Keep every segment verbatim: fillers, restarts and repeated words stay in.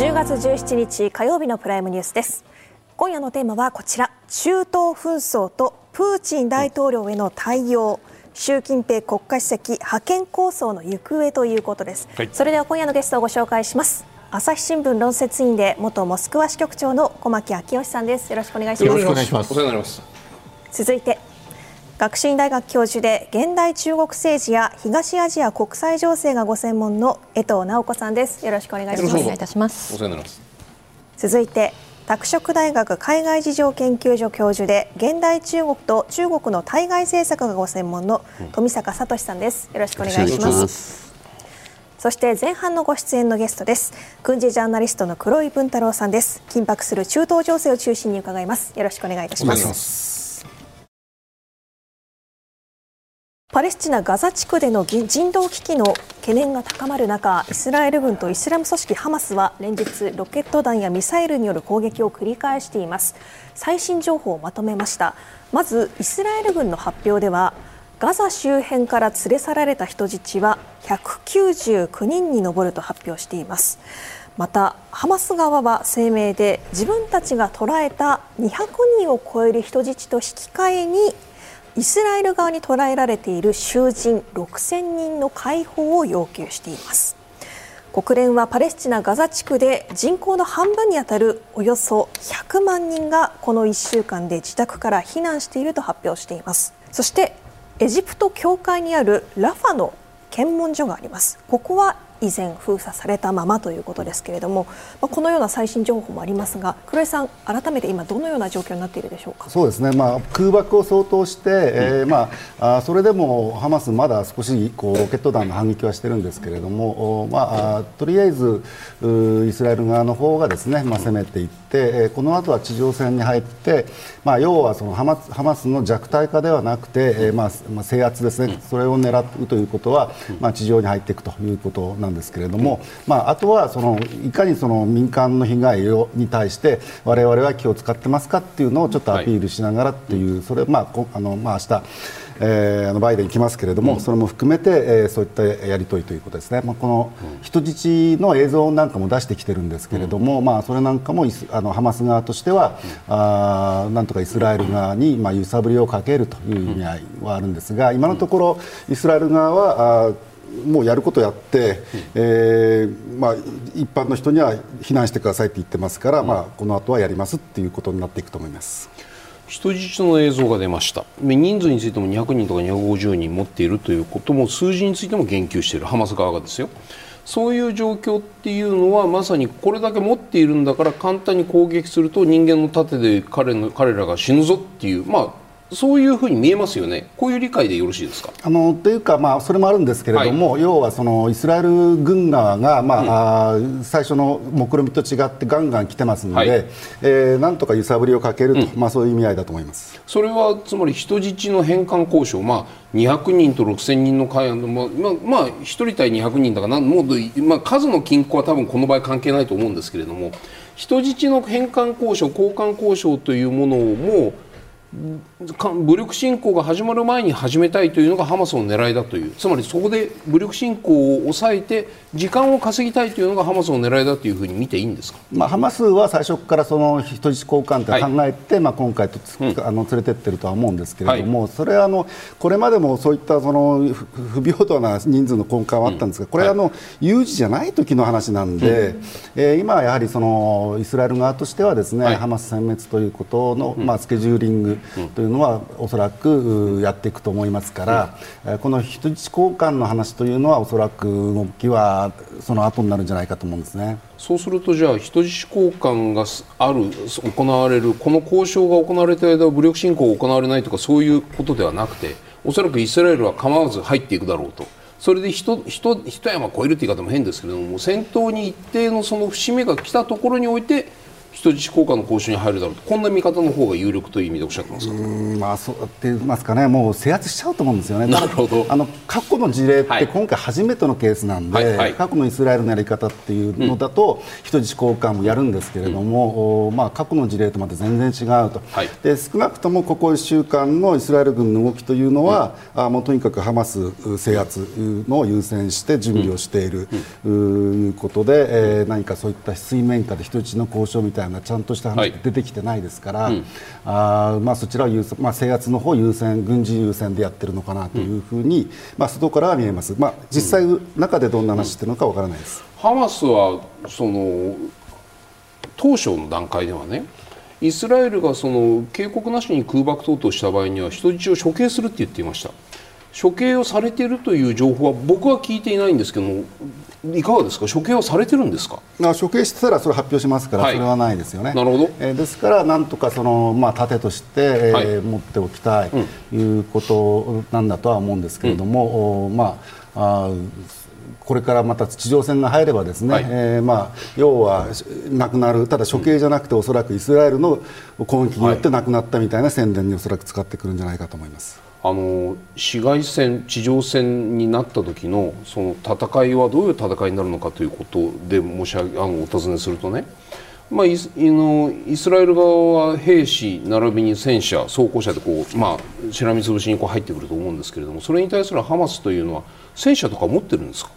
じゅうがつじゅうしちにち火曜日のプライムニュースです。今夜のテーマはこちら、中東紛争とプーチン大統領への対応、習近平国家主席覇権構想の行方ということです、はい、それでは今夜のゲストをご紹介します。朝日新聞論説委員で元モスクワ支局長の小牧昭義さんです。よろしくお願いします。よろしくお願いします。お世話になります。続いて学習院大学教授で現代中国政治や東アジア国際情勢がご専門の江藤直子さんです。よろしくお願いします。お願いいたします。お世話になります。続いて拓殖大学海外事情研究所教授で現代中国と中国の対外政策がご専門の富坂聡さんです。よろしくお願いします。そして前半のご出演のゲストです。軍事ジャーナリストの黒井文太郎さんです。緊迫する中東情勢を中心に伺います。よろしくお願いいたします。パレスチナ・ガザ地区での人道危機の懸念が高まる中、イスラエル軍とイスラム組織ハマスは連日ロケット弾やミサイルによる攻撃を繰り返しています。最新情報をまとめました。まずイスラエル軍の発表では、ガザ周辺から連れ去られた人質はひゃくきゅうじゅうきゅうにんに上ると発表しています。またハマス側は声明で、自分たちが捕らえたにひゃくにんを超える人質と引き換えにイスラエル側に捕らえられている囚人ろくせんにんの解放を要求しています。国連はパレスチナ・ガザ地区で人口の半分にあたるおよそひゃくまんにんがこのいっしゅうかんで自宅から避難していると発表しています。そしてエジプト境界にあるラファの検問所があります。ここは以前封鎖されたままということですけれども、まあ、このような最新情報もありますが、黒井さん、改めて今どのような状況になっているでしょうか。そうですね、まあ、空爆を相当して、えーまあ、それでもハマスまだ少しこうロケット弾の反撃はしてるんですけれども、まあ、とりあえずイスラエル側の方がですね、まあ、攻めていって、この後は地上戦に入って、まあ、要はそのハマス、ハマスの弱体化ではなくて、まあ、制圧ですね、それを狙うということは、まあ、地上に入っていくということなんですですけれども、まあ、あとはそのいかにその民間の被害をに対して我々は気を使ってますかっていうのをちょっとアピールしながらっていう、はい、それまああのまあ明日、えー、バイデン行きますけれども、うん、それも含めて、えー、そういったやり取りということですね、まあ、この人質の映像なんかも出してきてるんですけれども、うんまあ、それなんかもあのハマス側としては、うん、あなんとかイスラエル側に、まあ、揺さぶりをかけるという意味合いはあるんですが、今のところイスラエル側はあもうやることやって、えーまあ、一般の人には避難してくださいって言ってますから、まあ、この後はやりますっていうことになっていくと思います。人質の映像が出ました。人数についてもにひゃくにんとかにひゃくごじゅうにん持っているということも、数字についても言及しているハマス側がですよ。そういう状況っていうのは、まさにこれだけ持っているんだから簡単に攻撃すると人間の盾で 彼の、彼らが死ぬぞっていう、まあそういうふうに見えますよね。こういう理解でよろしいですか。あのというか、まあ、それもあるんですけれども、はい、要はそのイスラエル軍側が、まあうん、あ最初の目論見と違ってガンガン来てますので、はいえー、なんとか揺さぶりをかけると、うんまあ、そういう意味合いだと思います。それはつまり人質の返還交渉、まあ、にひゃくにんとろくせんにんの会案、まあまあ、ひとり対にひゃくにんだからもう、まあ、数の均衡は多分この場合関係ないと思うんですけれども、人質の返還交渉交換交渉というものをも武力侵攻が始まる前に始めたいというのがハマスの狙いだという、つまりそこで武力侵攻を抑えて時間を稼ぎたいというのがハマスの狙いだというふうに見ていいんですか。まあ、ハマスは最初からその人質交換って考えて、はいまあ、今回と、うん、あの連れてってるとは思うんですけれども、はい、それはあのこれまでもそういったその不平等な人数の根幹はあったんですが、これはあの、はい、有事じゃない時の話なんで、うんえー、今はやはりそのイスラエル側としてはですね、はい、ハマス殲滅ということの、うんまあ、スケジューリングというのはおそらくやっていくと思いますから、うん、この人質交換の話というのはおそらく動きはその後になるんじゃないかと思うんですね。そうするとじゃあ人質交換がある行われるこの交渉が行われている間は武力侵攻が行われないとかそういうことではなくて、おそらくイスラエルは構わず入っていくだろうと。それで一山越えるという言い方も変ですけれども、戦闘に一定のその節目が来たところにおいて人質交換の交渉に入るだろうと、こんな見方の方が有力という意味でおっしゃってますか。うーん、まあ、そうやってますかね、もう制圧しちゃうと思うんですよね。なるほど。あの過去の事例って今回初めてのケースなんで、はいはい、過去のイスラエルのやり方っていうのだと、うん、人質交換もやるんですけれども、うん、まあ、過去の事例とまた全然違うと、はい、で少なくともここいっしゅうかんのイスラエル軍の動きというのは、うん、あもうとにかくハマス制圧のを優先して準備をしているということで、うんうん、えー、何かそういった水面下で人質の交渉みたいなちゃんとした話が出てきてないですから、はい、うん、あまあ、そちらを優先、まあ、制圧の方優先、軍事優先でやってるのかなというふうに、うん、まあ、外からは見えます。まあ、実際、うん、中でどんな話してるのかわからないです、うんうん、ハマスはその当初の段階ではね、イスラエルがその警告なしに空爆等々した場合には人質を処刑するって言っていました。処刑をされているという情報は僕は聞いていないんですけども、いかがですか、処刑はされてるんですか。処刑してたらそれ発表しますから、はい、それはないですよね。なるほど、えー、ですからなんとかその、まあ、盾として、えーはい、持っておきたい、うん、ということなんだとは思うんですけれども、うん、まあ、あこれからまた地上戦が入ればですね、はい、えーまあ、要はなくなる、ただ処刑じゃなくておそらくイスラエルの攻撃によってなくなったみたいな宣伝におそらく使ってくるんじゃないかと思います。あの市街戦、地上戦になった時のその戦いはどういう戦いになるのかということで申し上げあのお尋ねするとね、まあ、イス、のイスラエル側は兵士並びに戦車、装甲車でこう、まあ、しらみつぶしにこう入ってくると思うんですけれども、それに対するハマスというのは戦車とか持ってるんですか。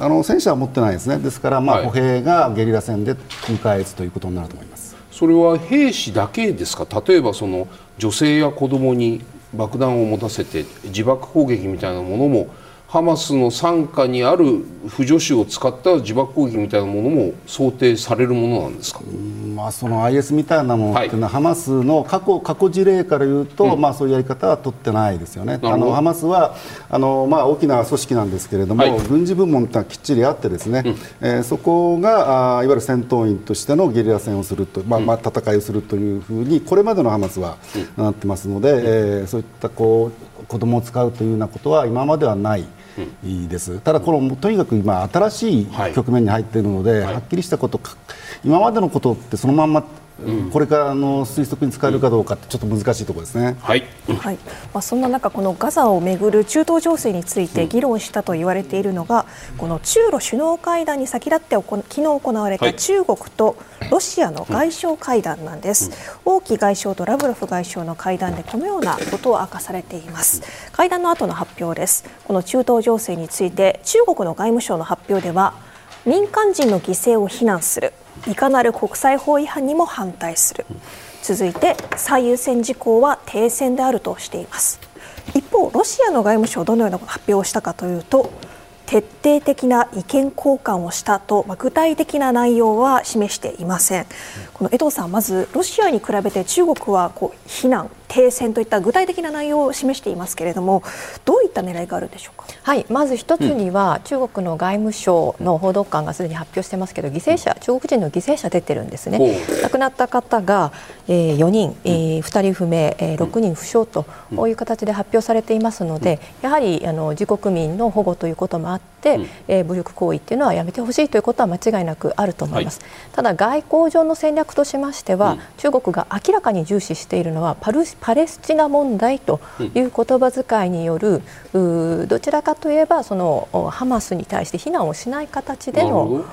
あの戦車は持ってないですね。ですから、まあ、はい、歩兵がゲリラ戦で迎え撃つということになると思います。それは兵士だけですか。例えばその女性や子供に爆弾を持たせて自爆攻撃みたいなものも、ハマスの傘下にある不助手を使った自爆攻撃みたいなものも想定されるものなんですか。うん、まあ、その アイエス みたいなものっていうのは、はい、ハマスの過去、過去事例から言うと、うん、まあ、そういうやり方は取ってないですよね。あのハマスはあの、まあ、大きな組織なんですけれども、はい、軍事部門ってのはきっちりあってですね、うん、えー、そこがあいわゆる戦闘員としてのゲリラ戦をすると、まあまあ、戦いをするというふうにこれまでのハマスはなってますので、うん、えー、そういったこう子供を使うというようなことは今まではないです。ただこのとにかく今新しい局面に入っているので、はい、はっきりしたこと今までのことってそのまんま、うん、これからの推測に使えるかどうかってちょっと難しいところですね。はいはい、まあ、そんな中このガザをめぐる中東情勢について議論したと言われているのが、うん、この中ロ首脳会談に先立って昨日行われた中国とロシアの外相会談なんです、うんうん、王毅外相とラブロフ外相の会談でこのようなことを明かされています。会談の後の発表です。この中東情勢について中国の外務省の発表では、民間人の犠牲を非難する、いかなる国際法違反にも反対する、続いて最優先事項は停戦であるとしています。一方ロシアの外務省どのような発表をしたかというと、徹底的な意見交換をしたと、まあ、具体的な内容は示していません。この江藤さん、まずロシアに比べて中国はこう非難、停戦といった具体的な内容を示していますけれども、どういった狙いがあるでしょうか。はい、まず一つには、うん、中国の外務省の報道官がすでに発表してますけど、犠牲者、中国人の犠牲者出てるんですね。亡くなった方が、えー、よにん、えー、ふたり不明、えー、ろくにん負傷と、うん、こういう形で発表されていますので、やはりあの自国民の保護ということもあって、うんえー、武力行為っていうのはやめてほしいということは間違いなくあると思います、はい、ただ外交上の戦略としましては、うん、中国が明らかに重視しているのはパルスパレスチナ問題という言葉遣いによる、うん、どちらかといえばそのハマスに対して非難をしない形での、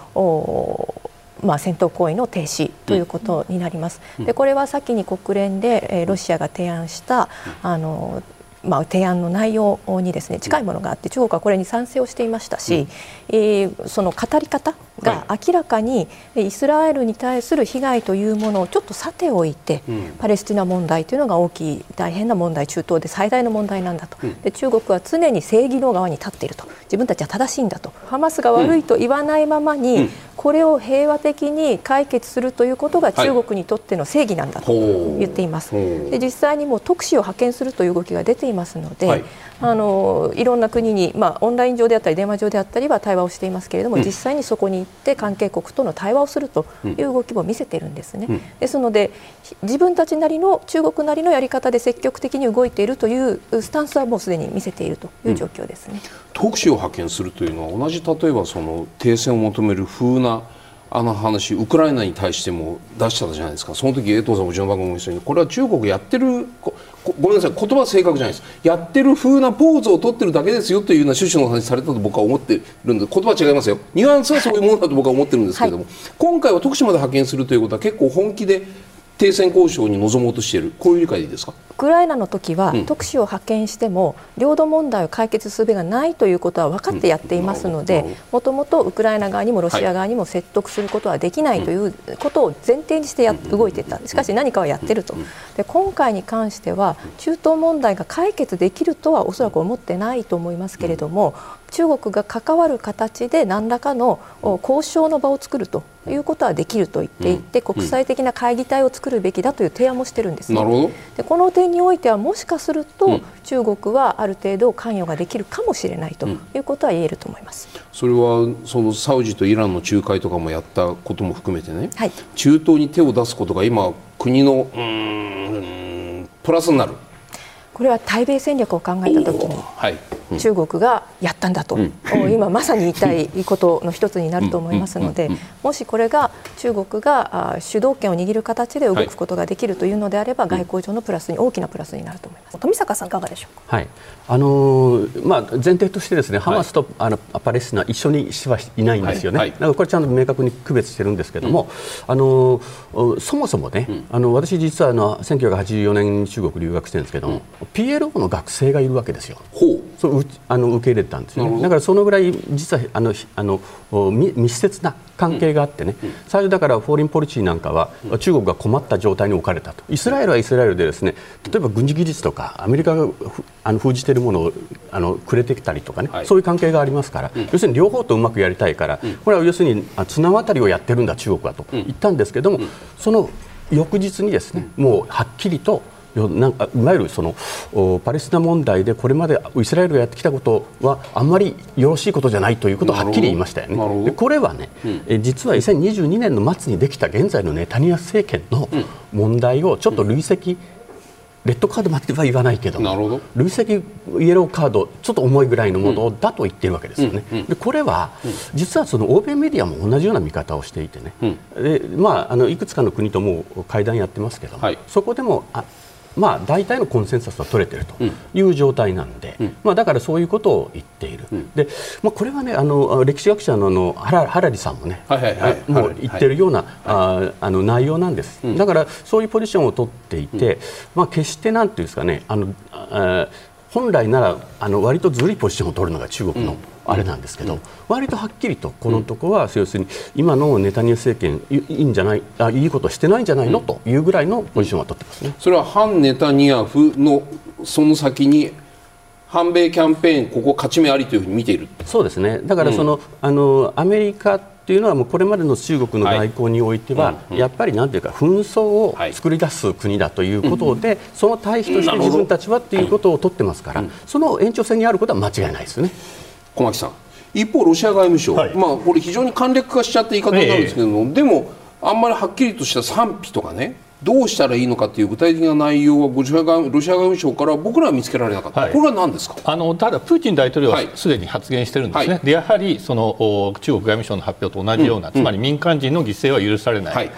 まあ、戦闘行為の停止ということになります、うん、でこれは先に国連でロシアが提案したあのまあ、提案の内容にですね近いものがあって、中国はこれに賛成をしていましたし、うんえー、その語り方が明らかにイスラエルに対する被害というものをちょっとさておいて、うん、パレスチナ問題というのが大きい大変な問題、中東で最大の問題なんだと、うん、で中国は常に正義の側に立っていると、自分たちは正しいんだと、ハマスが悪いと言わないままに、うんうん、これを平和的に解決するということが中国にとっての正義なんだと言っています、はい、で実際にもう特使を派遣するという動きが出ていますので、はい、あのいろんな国に、まあ、オンライン上であったり電話上であったりは対話をしていますけれども、うん、実際にそこに行って関係国との対話をするという動きも見せているんですね、うん、ですので自分たちなりの中国なりのやり方で積極的に動いているというスタンスはもうすでに見せているという状況ですね、うん、特使を派遣するというのは同じ例えばその停戦を求める風なあの話ウクライナに対しても出してたじゃないですか。その時江藤さんうちの番組も一緒にこれは中国やってる ご, ごめんなさい言葉は正確じゃないです。やってる風なポーズを取ってるだけですよというような趣旨の話されたと僕は思ってるんで、言葉は違いますよ、ニュアンスはそういうものだと僕は思ってるんですけれども、はい、今回は徳島で派遣するということは結構本気で停戦交渉に臨もうとしている、こういう理解でいいですか。ウクライナの時は、うん、特使を派遣しても領土問題を解決するべがないということは分かってやっていますので、もともとウクライナ側にもロシア側にも説得することはできないということを前提にしてや動いていた。しかし何かはやってると。で今回に関しては中東問題が解決できるとはおそらく思ってないと思いますけれども、中国が関わる形で何らかの交渉の場を作るということはできると言っていて、国際的な会議体を作るべきだという提案もしてるんですね。なるほど。でこの点においてはもしかすると中国はある程度関与ができるかもしれないということは言えると思います。それはそのサウジとイランの仲介とかもやったことも含めてね、はい、中東に手を出すことが今国のうーんプラスになる。これは対米戦略を考えたときに、はいうん、中国がやったんだと、うん、今まさに言いたいことの一つになると思いますので、もしこれが中国が主導権を握る形で動くことができるというのであれば、はい、外交上のプラスに大きなプラスになると思います。富坂さんいかがでしょうか。はいあのーまあ、前提としてですね、ハマスとあのパレスチナ一緒にしてはいないんですよね、はいはい、だからこれちゃんと明確に区別してるんですけども、うん、あのー、そもそもね、うん、あの私実はあのせんきゅうひゃくはちじゅうよねんに中国留学してるんですけども、うんピーエルオー の学生がいるわけですよ。ほうそううあの受け入れてたんですよね。だからそのぐらい実はあのあの密接な関係があってね、うん、最初だからフォーリンポリシーなんかは中国が困った状態に置かれたと。イスラエルはイスラエルでですね、例えば軍事技術とかアメリカがあの封じているものをあのくれてきたりとかね、はい、そういう関係がありますから、うん、要するに両方とうまくやりたいから、うん、これは要するに綱渡りをやってるんだ中国はと言ったんですけども、うん、その翌日にですね、うん、もうはっきりとなんかいわゆるそのパレスチナ問題でこれまでイスラエルがやってきたことはあんまりよろしいことじゃないということをはっきり言いましたよね。でこれはね、うん、実はにせんにじゅうにねんの末にできた現在のネタニヤフ政権の問題をちょっと累積、うんうんレッドカードまでは言わないけど、なるほど累積イエローカードちょっと重いぐらいのものだと言っているわけですよね、うんうん、でこれは、うん、実はその欧米メディアも同じような見方をしていてね、うんでまあ、あのいくつかの国ともう会談やってますけども、はい、そこでもあまあ、大体のコンセンサスは取れているという状態なので、うんまあ、だからそういうことを言っている、うんでまあ、これは、ね、あの歴史学者 の, のハラリさんもね、はいはいはい、もう言っているような、はい、ああの内容なんです、うん、だからそういうポジションを取っていて、うんまあ、決してなんていうんですかねあのあ本来ならあの割とずるいポジションを取るのが中国のあれなんですけど、うん、割とはっきりとこのところは、うん、要するに今のネタニヤフ政権いいんじゃないあいいことしてないんじゃないの、うん、というぐらいのポジションは取ってますね。それは反ネタニヤフのその先に反米キャンペーンここ勝ち目ありというふうに見ている。そうですね。だからその、うん、あのアメリカというのはもうこれまでの中国の外交においてはやっぱりなんていうか紛争を作り出す国だということで、その対比として自分たちはということを取ってますから、その延長線にあることは間違いないですよね。小牧さん一方ロシア外務省、はいまあ、これ非常に簡略化しちゃった言い方になるんですけども、ええ、でもあんまりはっきりとした賛否とかねどうしたらいいのかという具体的な内容はロシア外務省から僕らは見つけられなかった、はい、これは何ですか。あのただプーチン大統領はすでに発言しているんですね、はい、でやはりその中国外務省の発表と同じような、うん、つまり民間人の犠牲は許されない、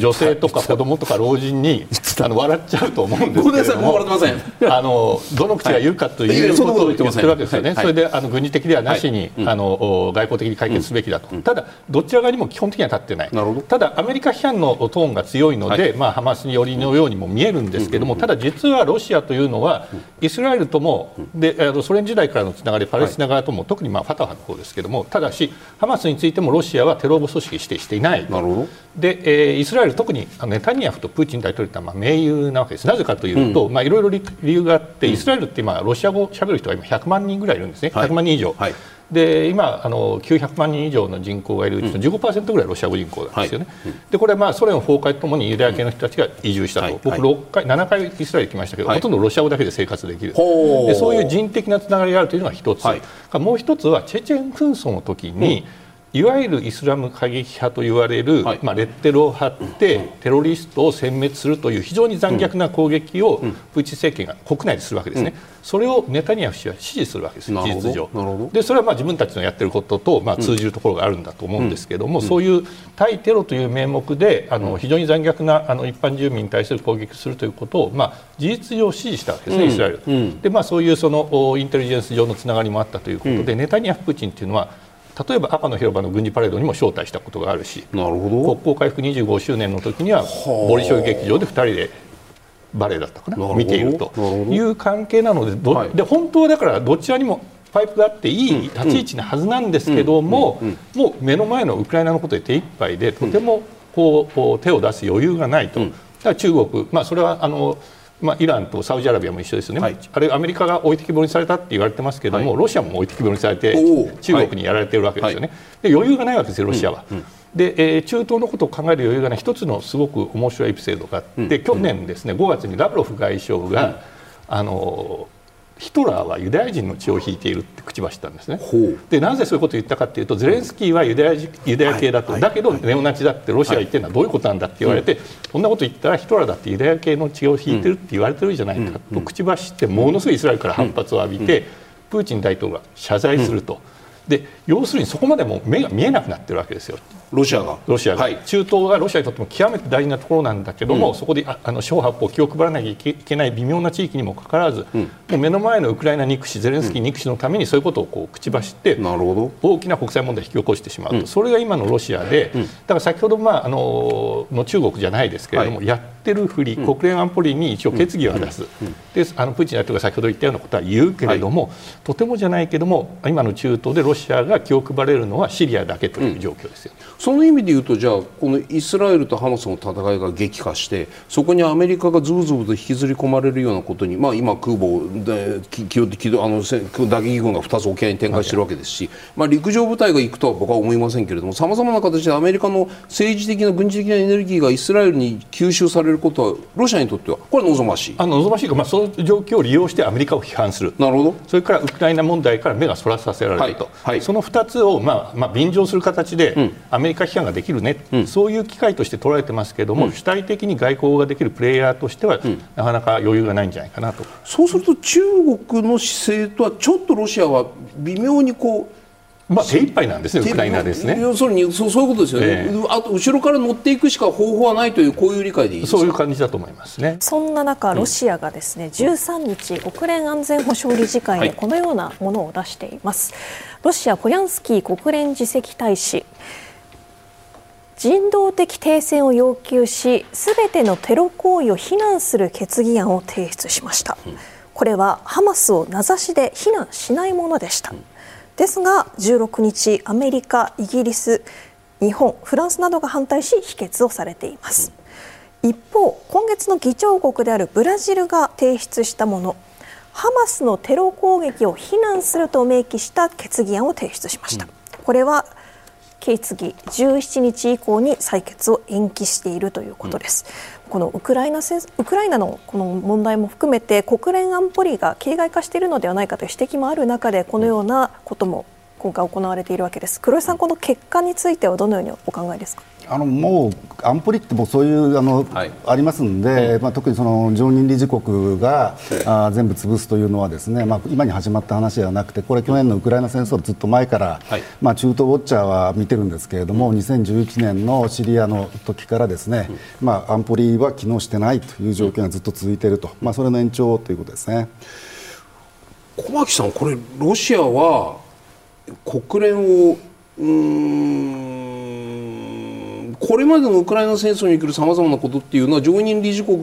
女性とか子供とか老人にあの笑っちゃうと思うんですけれども、ごめんなさい、笑ってません。あのどの口が言うかということを言ってるわけですよね、はい、それであの軍事的ではなしに、はい、あの外交的に解決すべきだと、うん、ただどちら側にも基本的には立ってない。なるほど。ただアメリカ批判のトーンが強いので、はいでまあ、ハマス寄りのようにも見えるんですけども、ただ実はロシアというのはイスラエルともであのソ連時代からのつながりパレスチナ側とも、はい、特にまあファタハの方ですけども、ただしハマスについてもロシアはテロ組織指定していない。なるほど。で、えー、イスラエル特にネタニヤフとプーチン大統領とはまあ盟友なわけです。なぜかというと、うんまあ、いろいろ理由があって、イスラエルって今ロシア語をしゃべる人が今ひゃくまんにんぐらいいるんですね、はい、ひゃくまんにん以上、はいで今あのきゅうひゃくまんにん以上の人口がいるうちの じゅうごパーセント ぐらいロシア語人口なんですよね、はいうん、でこれはまあソ連崩壊とともにユダヤ系の人たちが移住したと、はい、僕ろっかいななかいイスラエル来ましたけど、はい、ほとんどロシア語だけで生活できる、はい、でそういう人的なつながりがあるというのが一つ、はい、もう一つはチェチェン紛争の時に、うんいわゆるイスラム過激派と言われる、はい、まあ、レッテルを貼ってテロリストを殲滅するという非常に残虐な攻撃をプーチン政権が国内でするわけですね、うん、それをネタニヤフ氏は支持するわけです、事実上。でそれはまあ自分たちのやってることとまあ通じるところがあるんだと思うんですけども、うん、そういう対テロという名目であの非常に残虐なあの一般住民に対する攻撃をするということをまあ事実上支持したわけですね、うん、イスラエル。うん、でまあ、そういうそのインテリジェンス上のつながりもあったということで、うん、ネタニヤフプーチンというのは例えば赤の広場の軍事パレードにも招待したことがあるし、なるほど、国交回復にじゅうごしゅうねんの時にはボリショイ劇場でふたりでバレエだったかな、見ているという関係なの で, ど、はい、で本当はだからどちらにもパイプがあっていい立ち位置なはずなんですけども、もう目の前のウクライナのことで手一杯でとてもこうこう手を出す余裕がないと。だから中国、まあ、それはあのまあ、イランとサウジアラビアも一緒ですよね、はい、あれアメリカが置いてきぼりにされたって言われてますけども、はい、ロシアも置いてきぼりにされて中国にやられているわけですよね、はい、で余裕がないわけですよ、ロシアは。うんうん、で、えー、中東のことを考える余裕がない一つのすごく面白いエピソードがあって、うん、去年ですねごがつにラブロフ外相が、うん、あのヒトラーはユダヤ人の血を引いているって口走ったんですね。でなぜそういうことを言ったかというと、ゼレンスキーはユダヤ人、ユダヤ系だと、だけどネオナチだってロシアが言ってるのはどういうことなんだって言われて、そんなこと言ったらヒトラーだってユダヤ系の血を引いてるって言われてるじゃないかと口走って、ものすごいイスラエルから反発を浴びてプーチン大統領が謝罪すると。で要するにそこまでもう目が見えなくなってるわけですよ、ロシアが。ロシアが、はい、中東がロシアにとっても極めて大事なところなんだけども、うん、そこでああの小発砲気を配らなきゃいけない微妙な地域にもかかわらず、うん、もう目の前のウクライナ憎しゼレンスキー憎しのためにそういうことをこう口走って、うん、なるほど、大きな国際問題を引き起こしてしまうと、うん、それが今のロシアで、うん、だから先ほど、まあ、あのの中国じゃないですけれども、はい、やってるふり、国連安保理に一応決議は出す、うんうん、であのプーチン大統領が先ほど言ったようなことは言うけれども、はい、とてもじゃないけども今の中東でロシアロシアが気を配れるのはシリアだけという状況ですよ、ね。うん、その意味でいうと、じゃあこのイスラエルとハマスの戦いが激化して、そこにアメリカがズブズブと引きずり込まれるようなことに、まあ、今空母であの打撃群がふたつ沖合に展開しているわけですし、まあ、陸上部隊が行くとは僕は思いませんけれども、さまざまな形でアメリカの政治的な軍事的なエネルギーがイスラエルに吸収されることはロシアにとってはこれは望ましい、あの望ましいか、まあ、その状況を利用してアメリカを批判する、なるほど、それからウクライナ問題から目がそらさせられると。はいはい、そのふたつを、まあまあ、便乗する形でアメリカ批判ができるね、うん、そういう機会として捉えてますけども、うん、主体的に外交ができるプレイヤーとしては、うん、なかなか余裕がないんじゃないかなと。そうすると中国の姿勢とはちょっとロシアは微妙にこう、まあ、手一杯なんですね、ウクライナですね。要するにそう、そういうことですよね、えー、あと後ろから乗っていくしか方法はないという、こういう理解でいいですか。そういう感じだと思いますね。そんな中、ロシアがですね、うん、じゅうさんにち、国連安全保障理事会でこのようなものを出しています。はい、ロシア、ポヤンスキー国連次席大使、人道的停戦を要求し、すべてのテロ行為を非難する決議案を提出しました。うん、これはハマスを名指しで非難しないものでした。うん、ですがじゅうろくにち、アメリカ、イギリス、日本、フランスなどが反対し否決をされています。一方、今月の議長国であるブラジルが提出したもの、ハマスのテロ攻撃を非難すると明記した決議案を提出しました。これは決議じゅうしちにち以降に採決を延期しているということです。このウクライナ戦、ウクライナのこの問題も含めて国連安保理が形骸化しているのではないかという指摘もある中で、このようなことも今回行われているわけです。黒井さん、この結果についてはどのようにお考えですか。あのもう安保理ってもうそういうあの、はい、ありますので、はい、まあ、特にその常任理事国が、はい、あ全部潰すというのはですね、まあ、今に始まった話ではなくて、これ去年のウクライナ戦争ずっと前から、はい、まあ、中東ウォッチャーは見てるんですけれども、うん、にせんじゅういちねんのシリアの時からですね、うん、まあ、安保理は機能してないという状況がずっと続いていると、まあ、それの延長ということですね。小牧さん、これロシアは国連をうーんこれまでのウクライナ戦争に来るさまざまなことっていうのは常任理事国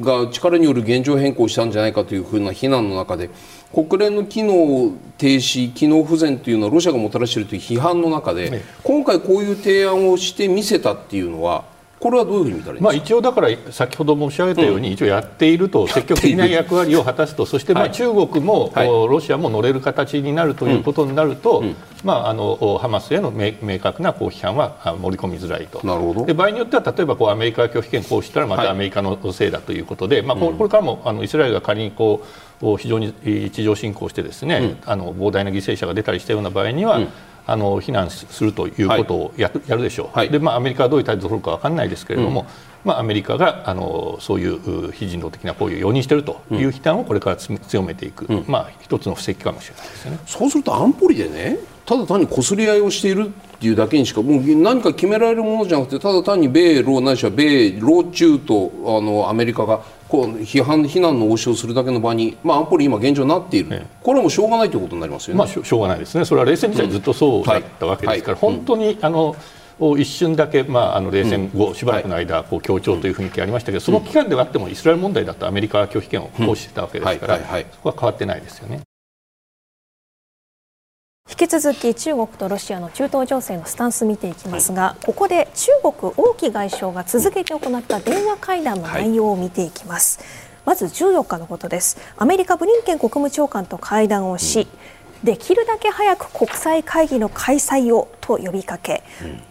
が, が力による現状変更したんじゃないかというふうな非難の中で、国連の機能停止、機能不全というのはロシアがもたらしているという批判の中で、ね、今回こういう提案をしてみせたっていうのは、これはどういうふうに見たらいいですか。まあ、一応だから先ほど申し上げたように、うん、一応やっていると、積極的な役割を果たすと、そしてまあ中国も、はい、ロシアも乗れる形になるということになると、うんうん、まあ、あのハマスへの明確なこう批判は盛り込みづらいと。なるほど。で場合によっては、例えばこうアメリカが拒否権を行使したらまたアメリカのせいだということで、はい、まあ、これからもあのイスラエルが仮にこう非常に地上侵攻してですね、うん、あの膨大な犠牲者が出たりしたような場合には、うん、あの非難するということを や,、はい、やるでしょう、はい。でまあ、アメリカはどういう態度を取るか分からないですけれども、うん、まあ、アメリカがあのそういう非人道的な行為を容認しているという非難をこれから強めていく、うん、まあ、一つの布石かもしれないですよね。そうすると安保理でね、ただ単に擦り合いをしているっていうだけにしか、もう何か決められるものじゃなくて、ただ単に米ロないしは米ロ中とあのアメリカがこう批判非難の応酬をするだけの場に、まあ、安保理今現状になっている、ね、これはもうしょうがないということになりますよね。まあ、しょ、しょうがないですね。それは冷戦時代ずっとそうだったわけですから、うん、はいはい、本当にあの一瞬だけ、まあ、あの冷戦後しばらくの間、こう協調という雰囲気がありましたけど、その期間ではあってもイスラエル問題だとアメリカは拒否権を行使していたわけですから、そこは変わってないですよね。引き続き中国とロシアの中東情勢のスタンス見ていきますが、ここで中国王毅外相が続けて行った電話会談の内容を見ていきます、はい。まずじゅうよっかのことです。アメリカブリンケン国務長官と会談をし、できるだけ早く国際会議の開催をと呼びかけ、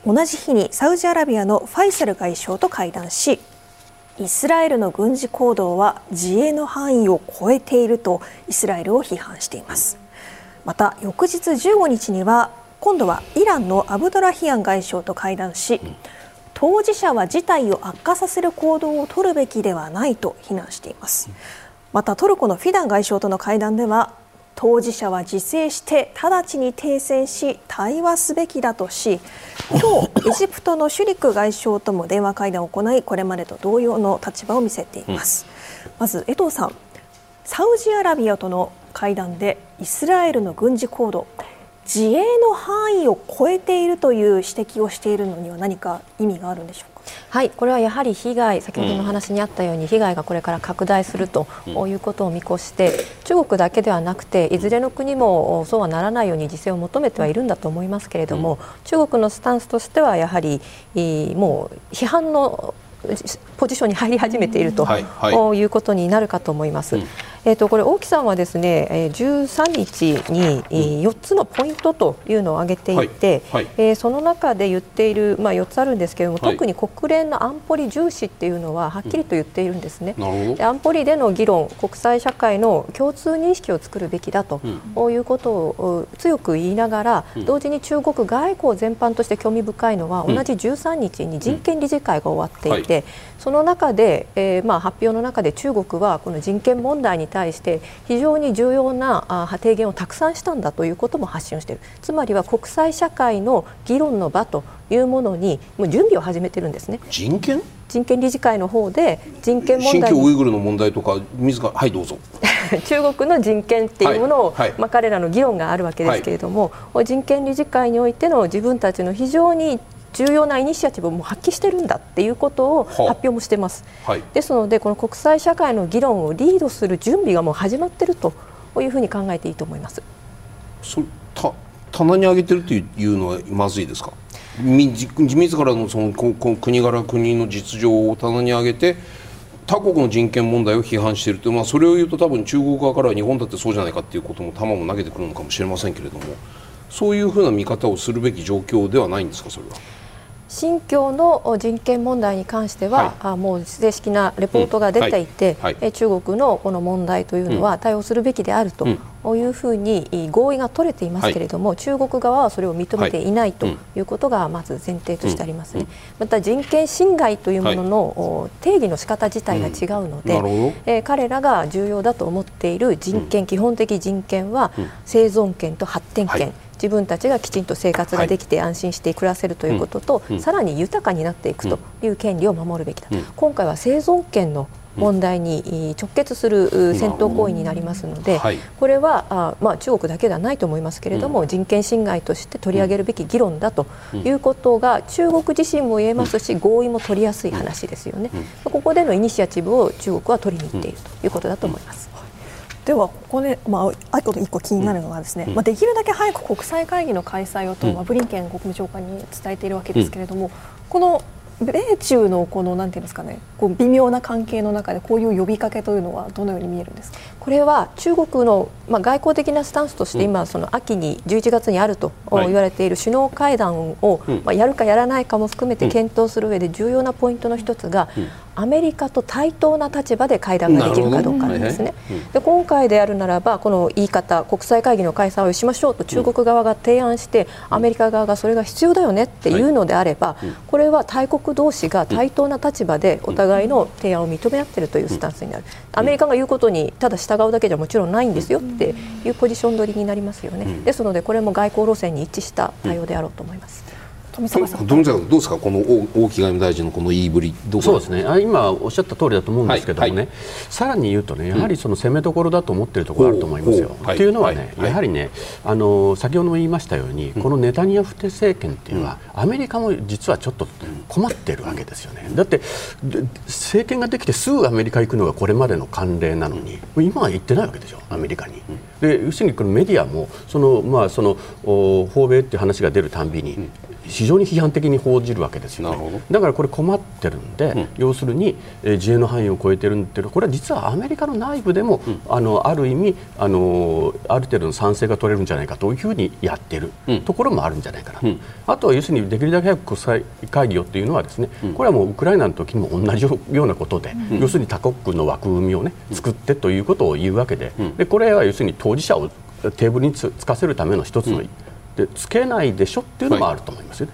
同じ日にサウジアラビアのファイサル外相と会談し、イスラエルの軍事行動は自衛の範囲を超えているとイスラエルを批判しています。また翌日じゅうごにちには今度はイランのアブドラヒアン外相と会談し、当事者は事態を悪化させる行動を取るべきではないと非難しています。またトルコのフィダン外相との会談では、当事者は自制して直ちに停戦し対話すべきだとし、今日エジプトのシュリク外相とも電話会談を行い、これまでと同様の立場を見せています。まず江藤さん、サウジアラビアとの会談でイスラエルの軍事行動、自衛の範囲を超えているという指摘をしているのには何か意味があるんでしょうか。はい、これはやはり被害、先ほどの話にあったように被害がこれから拡大するということを見越して、中国だけではなくていずれの国もそうはならないように自制を求めてはいるんだと思いますけれども、中国のスタンスとしてはやはりもう批判のポジションに入り始めているということになるかと思います、うん、はいはい。えー、とこれ王毅さんはですね、じゅうさんにちによっつのポイントというのを挙げていて、うん、はいはい、えー、その中で言っている、まあ、よっつあるんですけれども、はい、特に国連の安保理重視っていうのははっきりと言っているんですね、うん、で安保理での議論、国際社会の共通認識を作るべきだと、うん、いうことを強く言いながら、うん、同時に中国外交全般として興味深いのは、同じじゅうさんにちに人権理事会が終わっていて、うん、はい、その中で、えーまあ、発表の中で中国はこの人権問題に対して非常に重要な提言をたくさんしたんだということも発信をしている。つまりは国際社会の議論の場というものにもう準備を始めているんですね。人権？人権理事会の方で人権問題、新疆ウイグルの問題とか自ら、はいどうぞ中国の人権っていうものを、はいはい、まあ、彼らの議論があるわけですけれども、はい、人権理事会においての自分たちの非常に重要なイニシアチブをもう発揮してるんだっていうことを発表もしてます、はい、ですのでこの国際社会の議論をリードする準備がもう始まっているというふうに考えていいと思います。それた棚に上げてるというのはまずいですか。み自ら の, その国柄国の実情を棚に上げて他国の人権問題を批判しているという、まあ、それを言うと多分中国側からは日本だってそうじゃないかということも球も投げてくるのかもしれませんけれども、そういうふうな見方をするべき状況ではないんですか。それは新疆の人権問題に関しては、はい、もう正式なレポートが出ていて、うん、はいはい、中国のこの問題というのは対応するべきであるというふうに合意が取れていますけれども、はい、中国側はそれを認めていないということがまず前提としてありますね。また人権侵害というものの定義の仕方自体が違うので、うん、えー、彼らが重要だと思っている人権、うん、基本的人権は生存権と発展権、はい、自分たちがきちんと生活ができて安心して暮らせるということと、はい、うん、さらに豊かになっていくという権利を守るべきだ、うん、今回は生存権の問題に直結する戦闘行為になりますので、はい、これはあ、まあ、中国だけではないと思いますけれども、うん、人権侵害として取り上げるべき議論だということが中国自身も言えますし、合意も取りやすい話ですよね、うんうん、ここでのイニシアチブを中国は取りに行っているということだと思います、うんうん。ではここで、まあ、あといっこ気になるのがですね、うん、まあ、できるだけ早く国際会議の開催をと、うん、ブリンケン国務長官に伝えているわけですけれども、うん、この米中のこのなんていうんですかね、こう微妙な関係の中でこういう呼びかけというのはどのように見えるんですか。これは中国の、まあ、外交的なスタンスとして今その秋にじゅういちがつにあると言われている首脳会談を、まあ、やるかやらないかも含めて検討する上で重要なポイントの一つが、アメリカと対等な立場で会談ができるかどうかなんですね。で、今回であるならばこの言い方、国際会議の開催をしましょうと中国側が提案して、うん、アメリカ側がそれが必要だよねっていうのであれば、はい、これは大国同士が対等な立場でお互いの提案を認め合っているというスタンスになる。アメリカが言うことにただ従うだけじゃもちろんないんですよっていうポジション取りになりますよね。うん、ですのでこれも外交路線に一致した対応であろうと思います。うんうん、富坂さん、どうですか、この大木外務大臣のこの言いぶり、どうそうですね、今おっしゃった通りだと思うんですけどもね、はいはい、さらに言うとね、やはりその攻めどころだと思っているところがあると思いますよ。というのはね、はい、やはりね、あの、先ほども言いましたように、このネタニヤフ政権っていうのは、うん、アメリカも実はちょっと困っているわけですよね。だって、政権ができてすぐアメリカ行くのがこれまでの慣例なのに、今は行ってないわけでしょ、アメリカに。で、要するにこのメディアも、その、まあ、その、訪米っていう話が出るたんびに、うん、非常に批判的に報じるわけですよね。だからこれ困ってるんで、うん、要するに自衛の範囲を超えてるんっていうのはこれは実はアメリカの内部でも、うん、あのある意味あのある程度の賛成が取れるんじゃないかというふうにやってるところもあるんじゃないかな、うん、あとは要するにできるだけ早く国際会議をっていうのはですね、うん、これはもうウクライナの時にも同じようなことで、うん、要するに他国の枠組みをね作ってということを言うわけで、うん、でこれは要するに当事者をテーブルにつかせるための一つの、うん、でつけないでしょっていうのもあると思いますよね。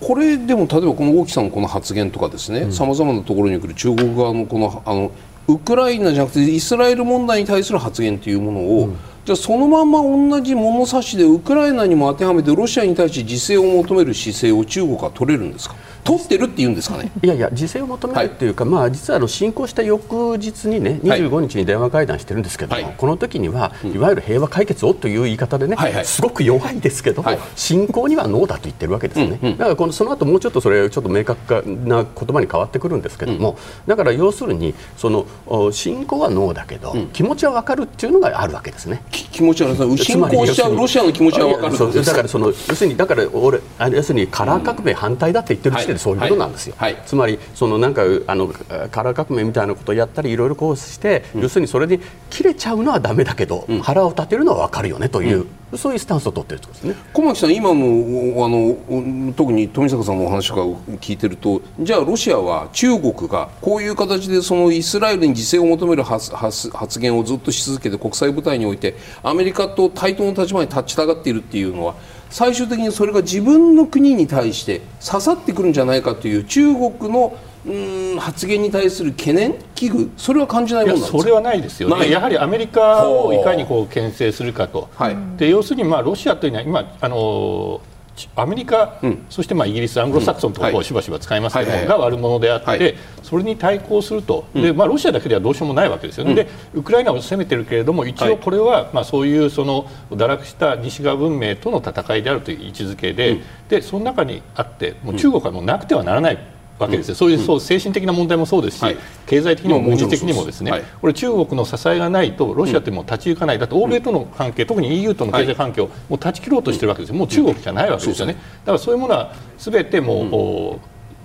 はい、これでも例えばこの大木さんのこの発言とかですね、さまざまなところに来る中国側のこのあのウクライナじゃなくてイスラエル問題に対する発言というものを、うん、じゃあそのまま同じ物差しでウクライナにも当てはめてロシアに対して自制を求める姿勢を中国は取れるんですか、取ってるって言うんですかね。いやいや、自制を求めるというか、はい、まあ、実はあの侵攻した翌日に、ね、にじゅうごにちに電話会談してるんですけども、はい、この時にはいわゆる平和解決をという言い方でね、うん、すごく弱いですけども、はい、侵攻にはノーだと言ってるわけですよね。うんうん、だからこのその後もうちょっとそれちょっと明確な言葉に変わってくるんですけども、うん、だから要するにその侵攻はノーだけど、うん、気持ちは分かるっていうのがあるわけですね。気持ちは侵攻しちゃうロシアの気持ちは分かるんです。だからその要するにだから俺要するにカラー革命反対だって言ってる時点で、うん、そういうことなんですよ。はいはい、つまりそのなんかあのカラー革命みたいなことをやったりいろいろこうして、うん、要するにそれで切れちゃうのはダメだけど、うん、腹を立てるのは分かるよねという、うん、そういうスタンスを取っているということですね。小牧さん、今もあの特に富坂さんのお話を聞いてると、じゃあロシアは中国がこういう形でそのイスラエルに自制を求める 発, 発, 発言をずっとし続けて国際舞台においてアメリカと対等の立場に立ちたがっているっていうのは、最終的にそれが自分の国に対して刺さってくるんじゃないかという中国のうーん発言に対する懸念、危惧、それは感じないものなんですか。いや、それはないですよね。やはりアメリカをいかにこう牽制するかと、はい、で要するにまあロシアというのは今あのーアメリカ、うん、そしてまあイギリス、アングロサクソンとかをしばしば使いますけども、が悪者であって、はい、それに対抗すると、うん、でまあ、ロシアだけではどうしようもないわけですよね。うん、でウクライナを攻めてるけれども、一応これはまあそういうその堕落した西側文明との戦いであるという位置づけで、うん、でその中にあってもう中国はもうなくてはならないわけですよ。そういう、そう精神的な問題もそうですし、はい、経済的にも軍事的にもですね、はい、これ中国の支えがないとロシアってもう立ち行かない。だって欧米との関係、うん、特に イーユー との経済関係をもう断ち切ろうとしてるわけですよ。もう中国じゃないわけですよね。だからそういうものは全てもう、うん、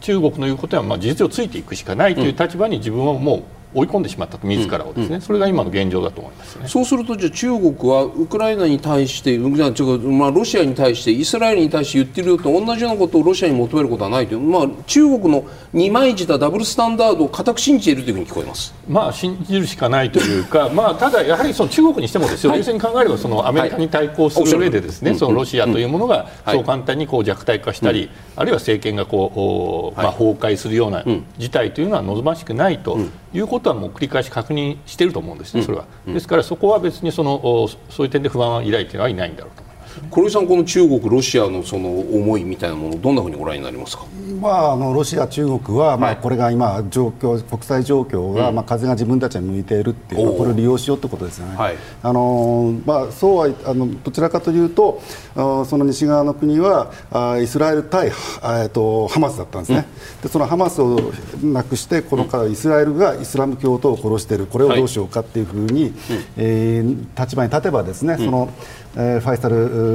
中国の言うことはまあ事実をついていくしかないという立場に自分はもう追い込んでしまったと、自らをですね、うん、それが今の現状だと思いますね。そうすると、じゃあ中国はウクライナに対して、まあ、ロシアに対してイスラエルに対して言ってるよと同じようなことをロシアに求めることはないという、まあ、中国のにまい舌ダブルスタンダードを固く信じているというふうに聞こえます。まあ、信じるしかないというかまあただやはりその中国にしてもですよ、はい、冷静に考えればそのアメリカに対抗する上でですね、はい、そのロシアというものがそう簡単にこう弱体化したり、はい、あるいは政権がこう、まあ、崩壊するような事態というのは望ましくないということことはもう繰り返し確認していると思うんですね。それはですから、そこは別にそのそういう点で不安を抱いてはいないんだろうと思います、ね。黒井さん、この中国ロシアのその思いみたいなものをどんなふうにご覧になりますか。まあ、あのロシア中国はまあこれが今状況、国際状況がまあ風が自分たちに向いているっていう、これを利用しようってことですよね。はい、あのまあそうはあのどちらかというと、その西側の国はイスラエル対とハマスだったんですね。うん、でそのハマスをなくしてこのからイスラエルがイスラム教徒を殺している、これをどうしようかっていうふうに、はい、えー、立場に立てばですね、その、うん、ファイサル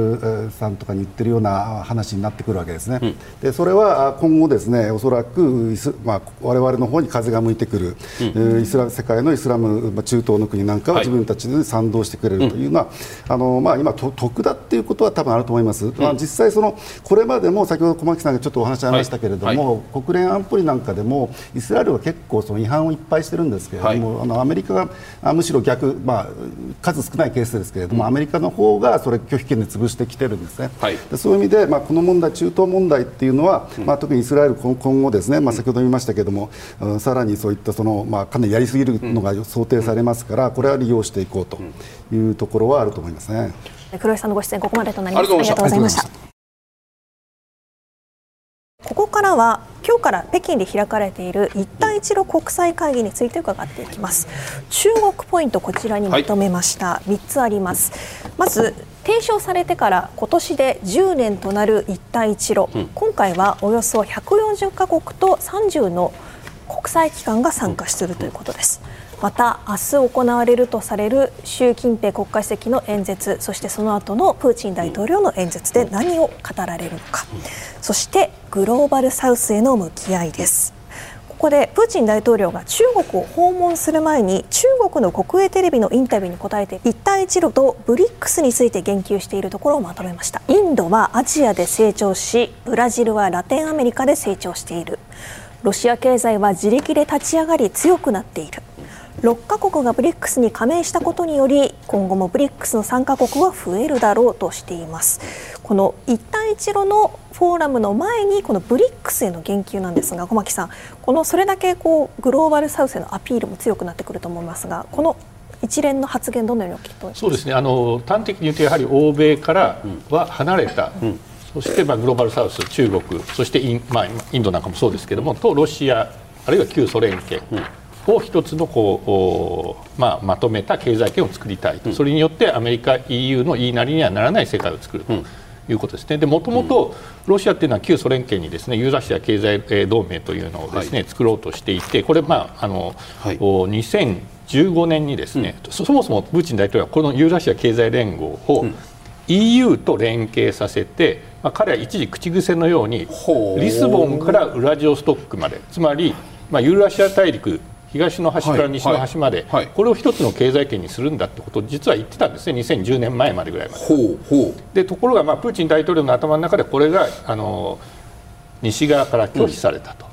スさんとかに言ってるような話になってくるわけですね、うん、でそれは今後ですね、おそらく、まあ、我々の方に風が向いてくる、うん、イスラ世界のイスラム、まあ、中東の国なんかは自分たちに賛同してくれるというのは、はいうんあのまあ、今と、得だっていうことは多分あると思います、うんまあ、実際その、これまでも先ほど駒木さんがちょっとお話ありましたけれども、はいはい、国連安保理なんかでもイスラエルは結構その違反をいっぱいしてるんですけれども、はい、あのアメリカがむしろ逆、まあ、数少ないケースですけれども、うん、アメリカの方がそれ拒否権で潰してきてるんですね、はい、でそういう意味で、まあ、この問題中東問題っていうのは、うんまあ、特にイスラエル今後ですね、まあ、先ほど言いましたけれども、うん、さらにそういったその、まあ、かなりやりすぎるのが想定されますから、これは利用していこうというところはあると思いますね。黒井さんのご出演ここまでとなります。ありがとうございました。ここからは今日から北京で開かれている一帯一路国際会議について伺っていきます。中国ポイント、こちらにまとめました、はい、みっつあります。まず提唱されてから今年でじゅうねんとなる一帯一路、うん、今回はおよそひゃくよんじゅっかこくとさんじゅうの国際機関が参加するということです。また明日行われるとされる習近平国家主席の演説、そしてその後のプーチン大統領の演説で何を語られるのか、そしてグローバルサウスへの向き合いです。ここでプーチン大統領が中国を訪問する前に中国の国営テレビのインタビューに答えて一帯一路とブリックスについて言及しているところをまとめました。インドはアジアで成長し、ブラジルはラテンアメリカで成長している。ロシア経済は自力で立ち上がり強くなっている。ろっかこくがブリックスに加盟したことにより、今後もブリックスの参加国は増えるだろうとしています。この一帯一路のフォーラムの前にこのブリックスへの言及なんですが、駒木さん、このそれだけこうグローバルサウスへのアピールも強くなってくると思いますが、この一連の発言どのようにお聞きとおりますか。そうですね、あの端的に言うとやはり欧米からは離れた、うんうん、そしてまあグローバルサウス、中国、そしてイン、まあ、インドなんかもそうですけども、とロシアあるいは旧ソ連圏、うんを一つのこう、まあ、まとめた経済圏を作りたいと、うん、それによってアメリカ イーユー の言いなりにはならない世界を作るということですね。で、もともとロシアというのは旧ソ連圏にですね、ユーラシア経済同盟というのをですね、はい、作ろうとしていて、これ、まああのはい、にせんじゅうごねんにですね、うん、そもそもプーチン大統領はこのユーラシア経済連合を イーユー と連携させて、まあ、彼は一時口癖のようにリスボンからウラジオストックまで、つまり、まあ、ユーラシア大陸東の端から西の端まで、はいはい、これを一つの経済圏にするんだってことを実は言ってたんですね、にせんじゅうねんまえまでぐらいまで。ほうほう。でところが、まあ、プーチン大統領の頭の中でこれがあの西側から拒否されたと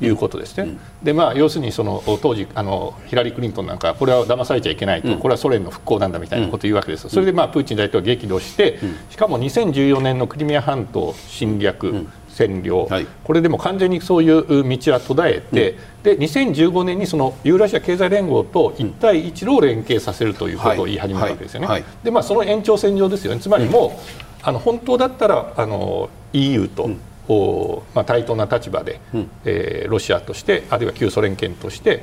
いうことですね、うんうん、でまあ、要するにその当時あのヒラリー・クリントンなんかこれは騙されちゃいけないと、うん、これはソ連の復興なんだみたいなことを言うわけです、うん、それで、まあ、プーチン大統領は激怒して、うん、しかもにせんじゅうよねんのクリミア半島侵略、うん占領、はい、これでも完全にそういう道は途絶えて、うん、でにせんじゅうごねんにそのユーラシア経済連合と一帯一路を連携させるということを言い始めたわけですよね、はいはいはい、でまあ、その延長線上ですよね。つまりもう、うん、あの本当だったらあの イーユー と、うんまあ、対等な立場で、うんえー、ロシアとしてあるいは旧ソ連圏として、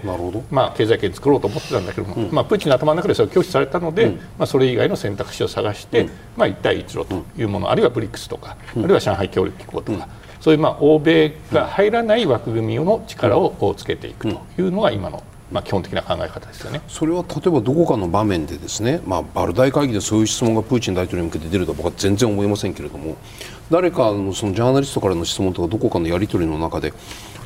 まあ、経済圏作ろうと思ってたんだけども、うんまあ、プーチンの頭の中でそれを拒否されたので、うんまあ、それ以外の選択肢を探して、うんまあ、一帯一路というもの、うん、あるいはブリックスとか、うん、あるいは上海協力機構とか、うん、そういうまあ欧米が入らない枠組みの力をつけていくというのが今のまあ基本的な考え方ですよね。それは例えばどこかの場面でですね、まあ、バルダイ会議でそういう質問がプーチン大統領に向けて出るとは僕は全然思いませんけれども、誰かのそのジャーナリストからの質問とかどこかのやり取りの中で、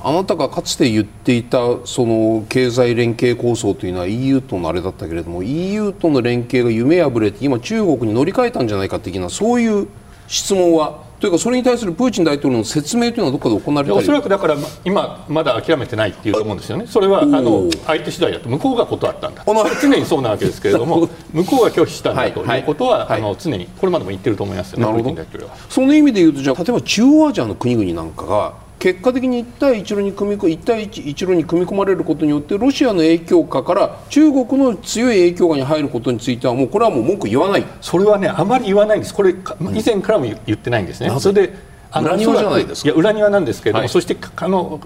あなたがかつて言っていたその経済連携構想というのは イーユー とのあれだったけれども、 イーユー との連携が夢破れて今中国に乗り換えたんじゃないか的な、そういう質問はというか、それに対するプーチン大統領の説明というのはどこかで行われたり、おそらくだから今まだ諦めてないっていうと思うんですよね。それはあの相手次第だと、向こうが断ったんだ、常にそうなわけですけれども向こうが拒否したんだということは、はいはい、あの常にこれまでも言ってると思いますよね、プーチン大統領は。その意味でいうと、じゃあ例えば中央アジアの国々なんかが結果的に一帯一路に組み、一帯一路に組み込まれることによってロシアの影響下から中国の強い影響下に入ることについてはもうこれはもう文句言わない。それはね、あまり言わないんです。これ以前からも言ってないんですね。それであの裏庭じゃないですか。いや、裏庭なんですけれども、はい、そしてあの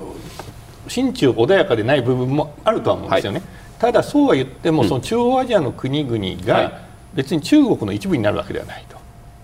心中穏やかでない部分もあるとは思うんですよね、はい、ただそうは言っても、うん、その中央アジアの国々が別に中国の一部になるわけではないと、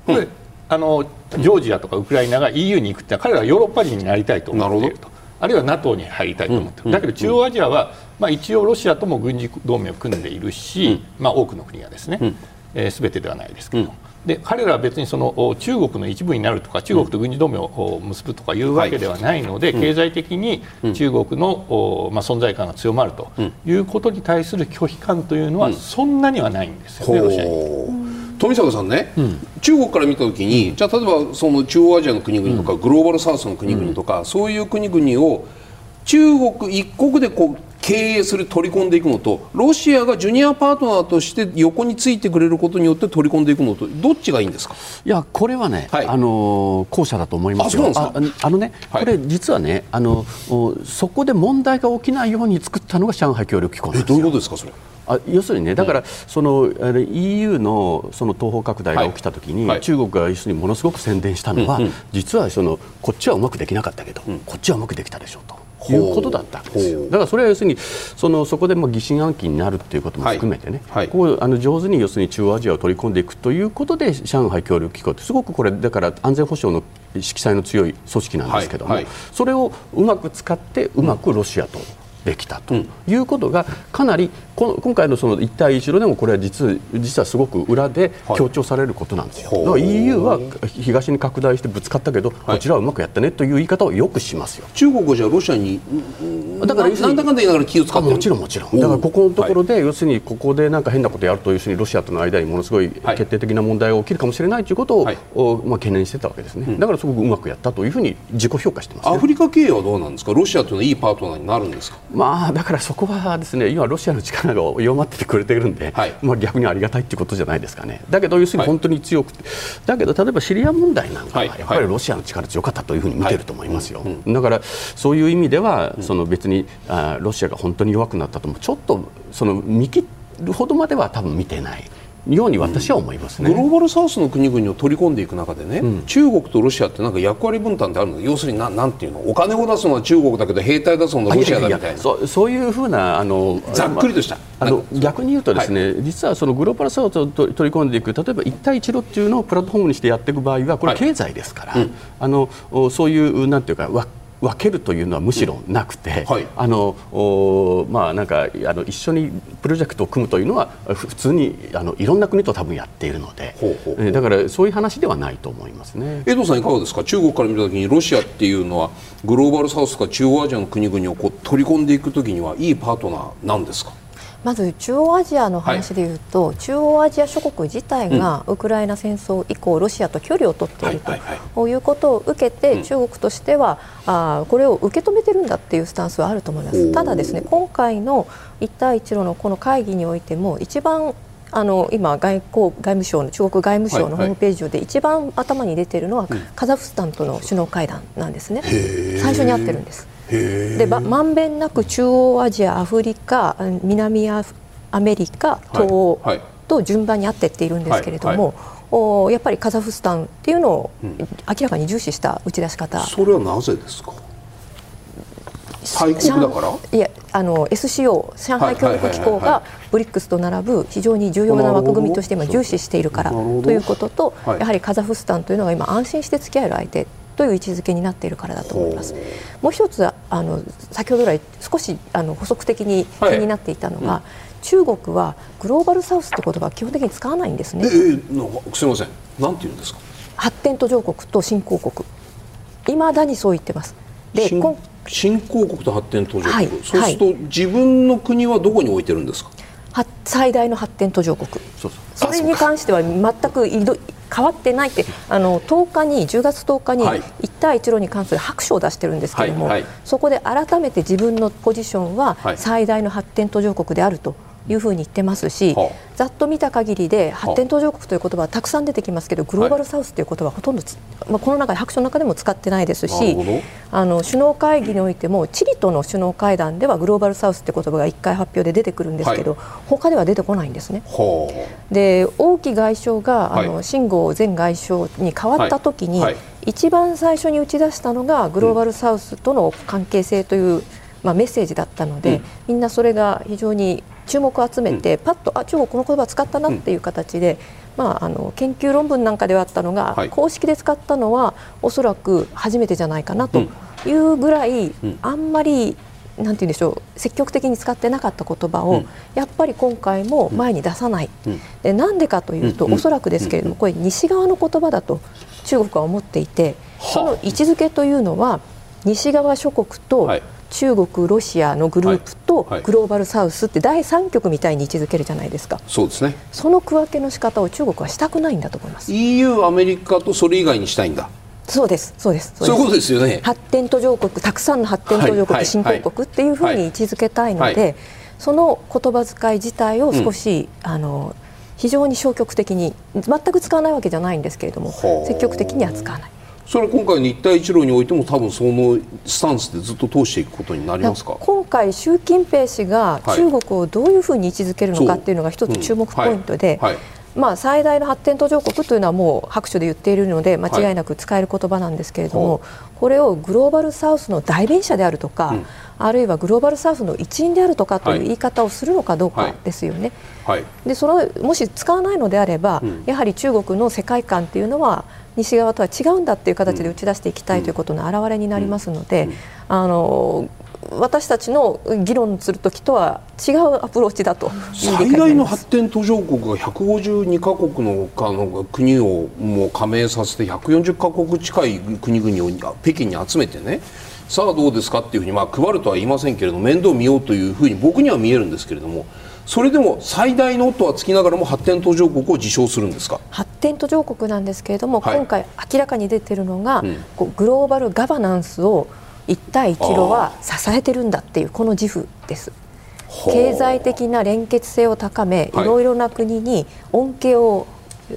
これ、うんあのジョージアとかウクライナが イーユー に行くってのは、彼らはヨーロッパ人になりたいと思っていると、あるいは ナトー に入りたいと思っている、うん、だけど中央アジアは、まあ、一応ロシアとも軍事同盟を組んでいるし、うんまあ、多くの国がですね、うん、えー、全てではないですけど、うん、で彼らは別にその中国の一部になるとか中国と軍事同盟を結ぶとかいうわけではないので、うん、経済的に中国の、うんまあ、存在感が強まるということに対する拒否感というのはそんなにはないんですよね、うん、ロシアに。富坂さんね、うん、中国から見たときに、じゃあ例えばその中央アジアの国々とか、うん、グローバルサウスの国々とか、うん、そういう国々を中国一国でこう経営する、取り込んでいくのと、ロシアがジュニアパートナーとして横についてくれることによって取り込んでいくのと、どっちがいいんですか？いや、これはね、はい、あの後者だと思いますよ。あ、あのね、はい、これ実はね、あのそこで問題が起きないように作ったのが上海協力機構なんですよ。え、どういうことですかそれ？あ、要するにね、だから、うん、その イーユー の、 その東方拡大が起きたときに、はい、中国が要するにものすごく宣伝したのは、うんうん、実はそのこっちはうまくできなかったけど、うん、こっちはうまくできたでしょうと。いうことだったんですよ。だからそれは要するに そのそこでも疑心暗鬼になるということも含めてね、はいはい、こうあの上手に要するに中央アジアを取り込んでいくということで上海協力機構ってすごくこれだから安全保障の色彩の強い組織なんですけども、はいはい、それをうまく使ってうまくロシアとできたということがかなりこの今回 の、 その一帯一路でもこれは 実, 実はすごく裏で強調されることなんですよ、はい、イーユー は東に拡大してぶつかったけど、はい、こちらはうまくやったねという言い方をよくしますよ。中国はじゃあロシアにだからなんだかんだ言いながら気を使ってる。もちろんもちろん。だからここのところで、はい、要するにここでなんか変なことをやると要するにロシアとの間にものすごい決定的な問題が起きるかもしれないということを、はい、まあ、懸念してたわけですね、うん、だからすごくうまくやったというふうに自己評価してます、ね、アフリカ経営はどうなんですか？ロシアというのはいいパートナーになるんですか？まあ、だからそこはですね、今ロシアの力が弱まっててくれてるんで、はい、まあ、逆にありがたいということじゃないですかね。だけど要するに本当に強くて、はい、だけど例えばシリア問題なんかはやっぱりロシアの力強かったというふうに見てると思いますよ、はいはい、うん、だからそういう意味ではその別にあロシアが本当に弱くなったともちょっとその見切るほどまでは多分見てないように私は思いますね、うん、グローバルサウスの国々を取り込んでいく中でね、うん、中国とロシアってなんか役割分担ってあるの？要するに な, なんていうの、お金を出すのは中国だけど兵隊出すのはロシアだみたいな。いやいやいや、 そ, そういうふうなあのざっくりとしたあの逆に言うとですね、はい、実はそのグローバルサウスを取り込んでいく、例えば一帯一路っていうのをプラットフォームにしてやっていく場合はこれ経済ですから、はい、うん、あのそういうなんていうか分けるというのはむしろなくて、うん、はい、あのまあなんかあの一緒にプロジェクトを組むというのは普通にあのいろんな国と多分やっているので、ほうほうほう、だからそういう話ではないと思いますね。江藤さんいかがですか？中国から見たときにロシアっていうのはグローバルサウスとか中央アジアの国々をこう取り込んでいくときにはいいパートナーなんですか？まず中央アジアの話でいうと、はい、中央アジア諸国自体がウクライナ戦争以降ロシアと距離を取っているということを受けて、うん、中国としてはあこれを受け止めてるんだっていうスタンスはあると思います。ただですね、今回の一帯一路のこの会議においても一番あの今外交外務省の中国外務省のホームページ上で一番頭に出ているのは、はいはい、カザフスタンとの首脳会談なんですね。最初にあってるんです。でまんべんなく中央アジア、アフリカ、南アメリカ、東欧と順番にあってっているんですけれども、やっぱりカザフスタンっていうのを明らかに重視した打ち出し方、うん、それはなぜですか？大国だから？いや、あの エスシーオー 上海協力機構が ブリックス と並ぶ非常に重要な枠組みとして今重視しているからということと、はい、やはりカザフスタンというのが今安心して付き合える相手という位置づけになっているからだと思います。もう一つあの先ほど来少しあの補足的に気になっていたのが、はい、うん、中国はグローバルサウスという言葉は基本的に使わないんですね。ええ、なんかすみません、なんて言うんですか？発展途上国と新興国、いまだにそう言ってます。で今新興国と発展途上国、はい、そうすると、はい、自分の国はどこに置いてるんですか？最大の発展途上国。そうそう、それに関しては全くいど変わってないって、あのとおかにじゅうがつとおかに一帯一路に関する白書を出してるんですけれども、はいはいはい、そこで改めて自分のポジションは最大の発展途上国であるというふうに言ってますし、はい、ざっと見た限りで発展途上国という言葉はたくさん出てきますけど、グローバルサウスという言葉はほとんど、まあ、この中で白書の中でも使ってないですし、あの首脳会議においてもチリとの首脳会談ではグローバルサウスという言葉がいっかい発表で出てくるんですけど、はい、他では出てこないんですね。で王毅外相があの秦剛前外相に代わった時に、はいはいはい、一番最初に打ち出したのがグローバルサウスとの関係性という、うん、まあ、メッセージだったので、うん、みんなそれが非常に注目を集めて、うん、パッとあ中国この言葉使ったなっていう形で、うん、まあ、あの研究論文なんかではあったのが、はい、公式で使ったのはおそらく初めてじゃないかなというぐらい、うん、あんまりなんて言うんでしょう、積極的に使ってなかった言葉をやっぱり今回も前に出さない、でなんでかというと、おそらくですけれども、これ西側の言葉だと中国は思っていて、その位置づけというのは西側諸国と中国、ロシアのグループとグローバルサウスって第三極みたいに位置づけるじゃないですか。そうですね。その区分けの仕方を中国はしたくないんだと思います。イーユー、アメリカとそれ以外にしたいんだ。そうです、そうです、そういうことですよね。発展途上国、たくさんの発展途上国、新興国っていうふうに位置づけたいので、その言葉遣い自体を少し、うん、あの非常に消極的に、全く使わないわけじゃないんですけれども、積極的には使わない。それは今回の一帯一路においても多分そのスタンスでずっと通していくことになりますか。今回習近平氏が中国をどういうふうに位置づけるのかっていうのが一つ注目ポイントで、まあ最大の発展途上国というのはもう白書で言っているので間違いなく使える言葉なんですけれども、はい、これをグローバルサウスの代弁者であるとか、うん、あるいはグローバルサウスの一員であるとかという言い方をするのかどうかですよね。はいはい、でそのもし使わないのであれば、うん、やはり中国の世界観というのは西側とは違うんだという形で打ち出していきたいということの表れになりますので、あの私たちの議論するときとは違うアプローチだと。最大の発展途上国がひゃくごじゅうにかこくの国をもう加盟させてひゃくよんじゅっかこく近い国々を北京に集めてね、さあどうですかっていうふうに、まあ配るとは言いませんけれど面倒見ようというふうに僕には見えるんですけれども、それでも最大のとはつきながらも発展途上国を自称するんですか。発展途上国なんですけれども、はい、今回明らかに出ているのが、うん、こうグローバルガバナンスを一帯一路は支えてるんだっていうこの自負です。経済的な連結性を高め、はい、いろいろな国に恩恵を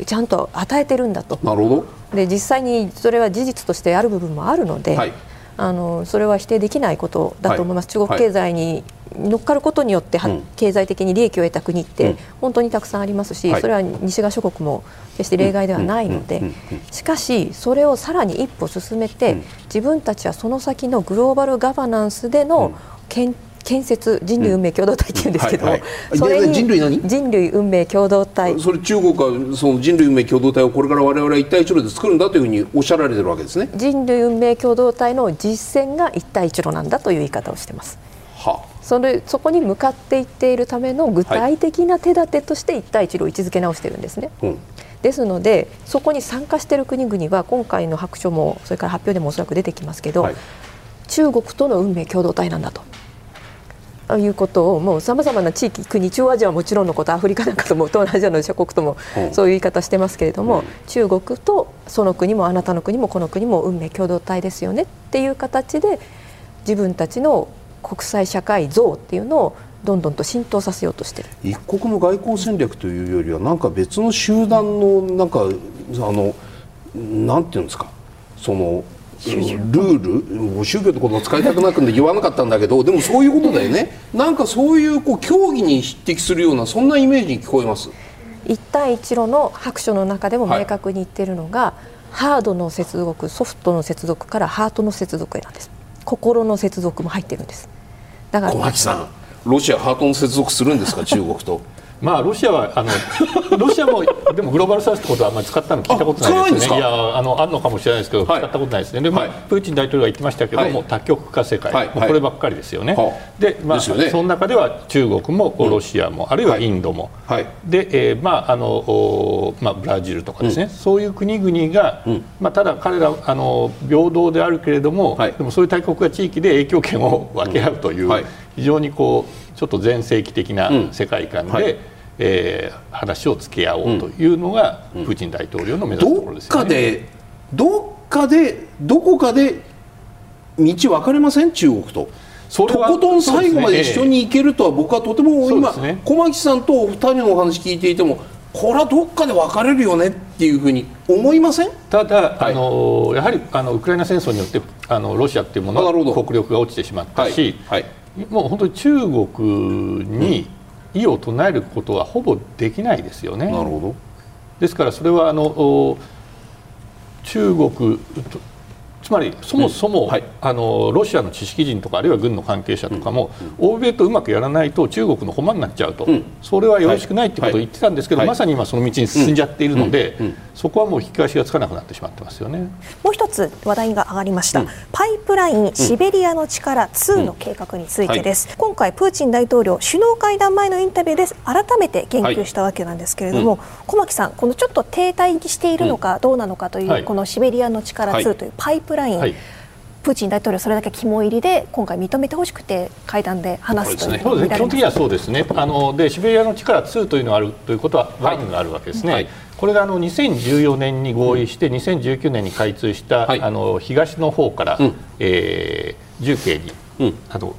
ちゃんと与えてるんだと。なるほど。で実際にそれは事実としてある部分もあるので、はい、あのそれは否定できないことだと思います。はい、中国経済に乗っかることによって、はい、経済的に利益を得た国って本当にたくさんありますし、うん、それは西側諸国も決して例外ではないので、しかしそれをさらに一歩進めて、うん、自分たちはその先のグローバルガバナンスでのけん、うん、建設人類運命共同体っていうんですけど、それに人類何？人類運命共同体。それ中国はその人類運命共同体をこれから我々一帯一路で作るんだというふうにおっしゃられてるわけですね。人類運命共同体の実践が一帯一路なんだという言い方をしてます。はあ、それそこに向かっていっているための具体的な手立てとして一帯一路を位置づけ直してるんですね。はい、うん、ですのでそこに参加している国々は今回の白書もそれから発表でもおそらく出てきますけど、はい、中国との運命共同体なんだということをもうさまざまな地域、国、中央アジアはもちろんのこと、アフリカなんかとも東南アジアの諸国ともそういう言い方してますけれども、うん、中国とその国もあなたの国もこの国も運命共同体ですよねっていう形で自分たちの国際社会像っていうのをどんどんと浸透させようとしてる。一国の外交戦略というよりはなんか別の集団のなんかあのなんていうんですか、そのルール、宗教ってことを使いたくなくんで言わなかったんだけど、でもそういうことだよね。なんかそういうこう競技に匹敵するようなそんなイメージに聞こえます。一帯一路の白書の中でも明確に言っているのが、はい、ハードの接続、ソフトの接続からハートの接続へなんです。心の接続も入っているんです。だから小牧さん、ロシアハートの接続するんですか中国と。まあロシアはあのロシアもでもグローバルサウスってことはあんまり使ったの聞いたことないですよね。いやあのあるのかもしれないですけど、はい、使ったことないですね。で、まあはい、プーチン大統領が言ってましたけど、はい、もう多極化世界、はい、もうこればっかりですよね。はい、でまあその中では中国もロシアも、うん、あるいはインドも、はい、で、えー、まああのまあブラジルとかですね、うん、そういう国々が、うん、まあただ彼らあの平等であるけれども、はい、でもそういう大国が地域で影響権を分け合うという、うんはい、非常にこうちょっと全盛期的な世界観で、うんはいえー、話をつけ合おうというのがプーチン大統領の目指すところですよね。どっかでどっかでどこかで道分かれません中国と。それはとことん最後まで一緒に行けるとは僕はとても今、ね、小牧さんとお二人のお話聞いていてもこれはどっかで分かれるよねっていうふうに思いません。ただ、はい、あのやはりあのウクライナ戦争によってあのロシアっていうものの国力が落ちてしまったし、はいはい、もう本当に中国に、うん異を唱えることはほぼできないですよね。なるほど。ですからそれはあの中国つまりそもそも、うんはい、あのロシアの知識人とかあるいは軍の関係者とかも、うん、欧米とうまくやらないと中国の誉になっちゃうと、うん、それはよろしくないということを言ってたんですけど、はいはい、まさに今その道に進んじゃっているので、うんうんうん、そこはもう引き返しがつかなくなってしまってますよね。もう一つ話題が上がりました、うん、パイプラインシベリアの力ツーの計画についてです、うんはい、今回プーチン大統領首脳会談前のインタビューで改めて言及したわけなんですけれども、はいうん、小牧さんこのちょっと停滞しているのかどうなのかという、うん、このシベリアの力ツーというパイプライン、はい、プーチン大統領それだけ肝入りで今回認めてほしくて会談で話すということになります。そうですね、基本的にはそうですね。あのでシベリアの力ツーというのがあるということはワンがあるわけですね、はい、これがあのにせんじゅうよねんに合意してにせんじゅうきゅうねんに開通した、はい、あの東の方から、うんえー、重慶に、うん、あの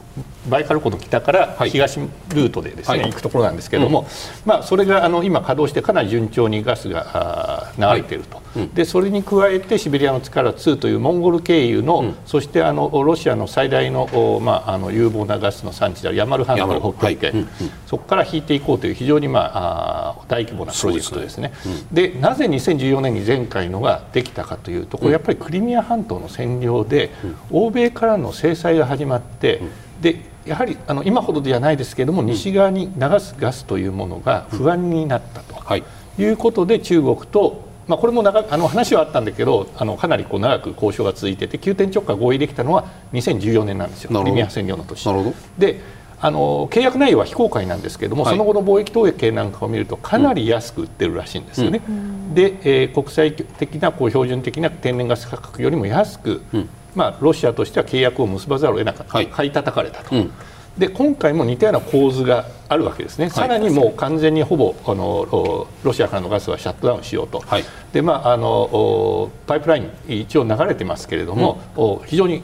バイカル湖の北から東ルートでですね、はい、行くところなんですけれども、うんまあ、それがあの今稼働してかなり順調にガスが流れていると、はいうん、でそれに加えてシベリアの力ツーというモンゴル経由の、うん、そしてあのロシアの最大の、まあ、あの有望なガスの産地であるヤマル半島の北極圏、はいうん、そこから引いていこうという非常に、まあ、あ大規模なプロジェクトですね。で、うん、なぜにせんじゅうよねんに前回のができたかというとこれやっぱりクリミア半島の占領で、うん、欧米からの制裁が始まって、うんでやはりあの今ほどではないですけれども西側に流すガスというものが不安になったと、うんはい、いうことで中国と、まあ、これも長あの話はあったんだけどあのかなりこう長く交渉が続いていて急転直下合意できたのはにせんじゅうよねんなんですよ。クリミア占領の年なるほどであの契約内容は非公開なんですけれども、はい、その後の貿易統計なんかを見るとかなり安く売ってるらしいんですよね、うん、で、えー、国際的なこう標準的な天然ガス価格よりも安く、うんまあ、ロシアとしては契約を結ばざるを得なかった、はい、買い叩かれたと、うん、で今回も似たような構図があるわけですね、はい、さらにもう完全にほぼあのロシアからのガスはシャットダウンしようと、はいでまあ、あのパイプライン一応流れてますけれども、うん、非常に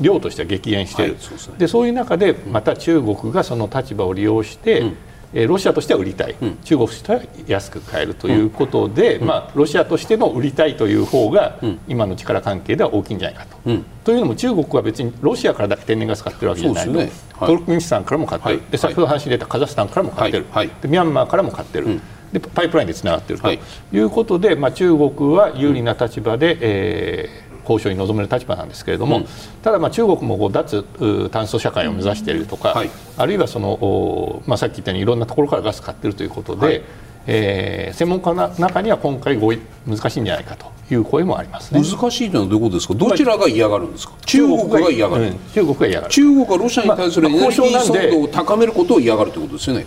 量としては激減している、はい そ, うですね、でそういう中でまた中国がその立場を利用して、うんえー、ロシアとしては売りたい、うん、中国としては安く買えるということで、うんまあ、ロシアとしての売りたいという方が今の力関係では大きいんじゃないかと、うん、というのも中国は別にロシアからだけ天然ガス買ってるわけじゃないと、ねはい、トルクメニスタンからも買ってる、はい、で先ほど話に出たカザフスタンからも買ってる、はいはい、でミャンマーからも買ってる、うんでパイプラインでつながってるということで、はいまあ、中国は有利な立場で、うんえー交渉に臨める立場なんですけれども、うん、ただまあ中国も脱炭素社会を目指しているとか、うんはい、あるいはその、まあ、さっき言ったようにいろんなところからガス買っているということで、はいえー、専門家の中には今回合意難しいんじゃないかという声もありますね。難しいというのはどういうことですか。どちらが嫌がるんですか。中国が嫌がる、うん、中国が嫌がる。中国はロシアに対するエネルギー騒動を高めることを嫌がるということですよね。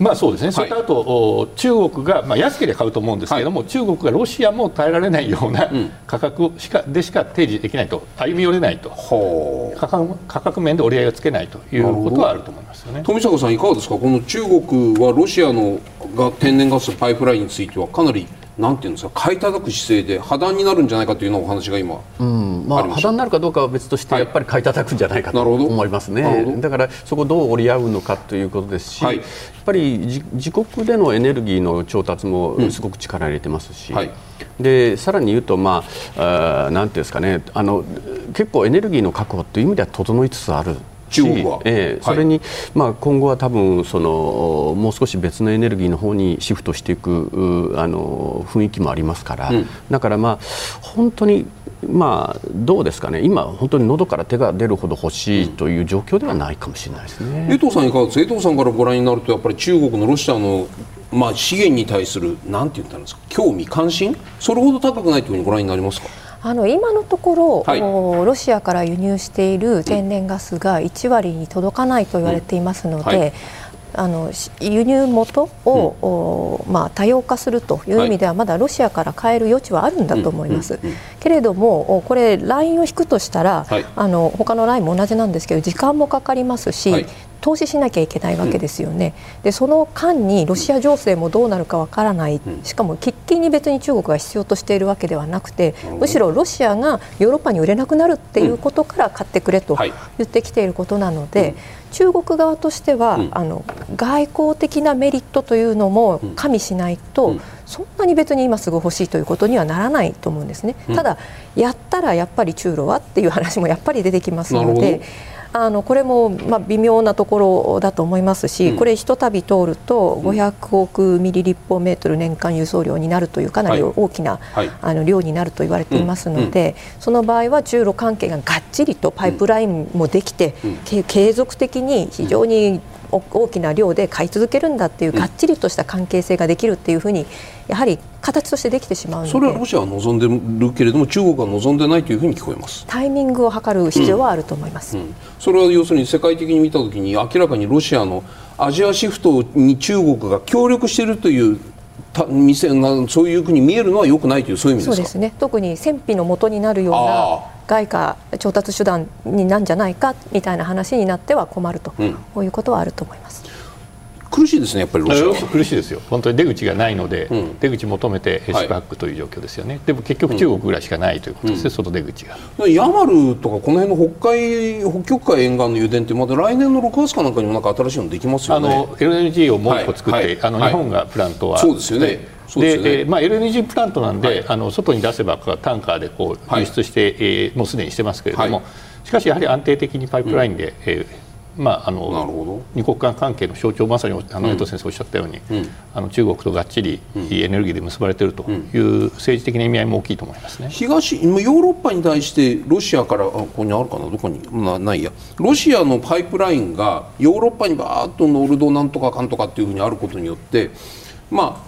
まあそうですね、はい、それとあと中国が、まあ、安ければ買うと思うんですけれども、はい、中国がロシアも耐えられないような価格しか、うん、でしか提示できないと歩み寄れないと、うん、価格、価格面で折り合いがつけないということはあると思いますよね。富坂さんいかがですか。この中国はロシアのが天然ガスパイプラインについてはかなりなんていうんですか買い叩く姿勢で破談になるんじゃないかというのお話が今、うんまあ、破談になるかどうかは別として、はい、やっぱり買い叩くんじゃないかと思いますね。だからそこをどう折り合うのかということですし、はい、やっぱり自、自国でのエネルギーの調達もすごく力を入れてますし、うんはい、でさらに言うと、まあ、あなんていうんですかねあの結構エネルギーの確保という意味では整いつつある中国は、ええ、それに、はいまあ、今後は多分そのもう少し別のエネルギーの方にシフトしていくあの雰囲気もありますから、うん、だから、まあ、本当に、まあ、どうですかね今本当に喉から手が出るほど欲しいという状況ではないかもしれないですね。江藤さんいかがですか。江藤さんからご覧になるとやっぱり中国のロシアの、まあ、資源に対するなんて言ったんですか興味関心それほど高くないというふうにご覧になりますか。あの今のところ、はい、ロシアから輸入している天然ガスがいちわりに届かないと言われていますので、うんはい、あの輸入元を、うんまあ、多様化するという意味ではまだロシアから買える余地はあるんだと思います、うんうんうん、けれどもこれラインを引くとしたら、はい、あの他のラインも同じなんですけど時間もかかりますし、はい投資しなきゃいけないわけですよね、うん、でその間にロシア情勢もどうなるかわからない、うん、しかも喫緊に別に中国が必要としているわけではなくて、うん、むしろロシアがヨーロッパに売れなくなるっていうことから買ってくれと言ってきていることなので、うんはいうん、中国側としては、うん、あの外交的なメリットというのも加味しないと、うんうんそんなに別に今すぐ欲しいということにはならないと思うんですね、うん、ただやったらやっぱり中ロはっていう話もやっぱり出てきますのであのこれもまあ微妙なところだと思いますし、うん、これひとたび通るとごひゃくおくミリ立方メートル年間輸送量になるというかなり大きな、はいはい、あの量になると言われていますので、うんうん、その場合は中ロ関係ががっちりとパイプラインもできて、うん、継続的に非常に大きな量で買い続けるんだっていうがっちりとした関係性ができるっていうふうにやはり形としてできてしまうので、それはロシアは望んでるけれども中国は望んでないというふうに聞こえます。タイミングを図る必要はあると思います、うんうん、それは要するに世界的に見たときに明らかにロシアのアジアシフトに中国が協力しているという店がそういうふうに見えるのは良くないというそういう意味ですか。そうですね、特に戦費の元になるような外貨調達手段になんじゃないかみたいな話になっては困ると、うん、こういうことはあると思います。苦しいですね、やっぱりロシアは。苦しいですよ、本当に出口がないので、うん、出口求めてヘスパックという状況ですよね、はい、でも結局中国ぐらいしかないということですね、うん、外出口が。ヤマルとかこの辺の北海北極海沿岸の油田ってまた来年のろくがつかなんかにもなんか新しいのできますよね。あの エルエヌジー をもう一個作って、はいはい、あの日本がプラントは、はい、そうですよね。で、まあ、エルエヌジー プラントなんで、はい、あの外に出せばタンカーでこう輸出して、はい、えー、もうすでにしてますけれども、はい、しかしやはり安定的にパイプラインで、うん、えーまあ、あの二国間関係の象徴、まさにあの江藤先生おっしゃったように、うん、あの中国とがっちり、うん、エネルギーで結ばれているという政治的な意味合いも大きいと思いますね。東ヨーロッパに対してロシアから、あ、ここにあるかな、どこに な, ないやロシアのパイプラインがヨーロッパにバーッとノルドなんとかかんとかっていうふうにあることによって、まあ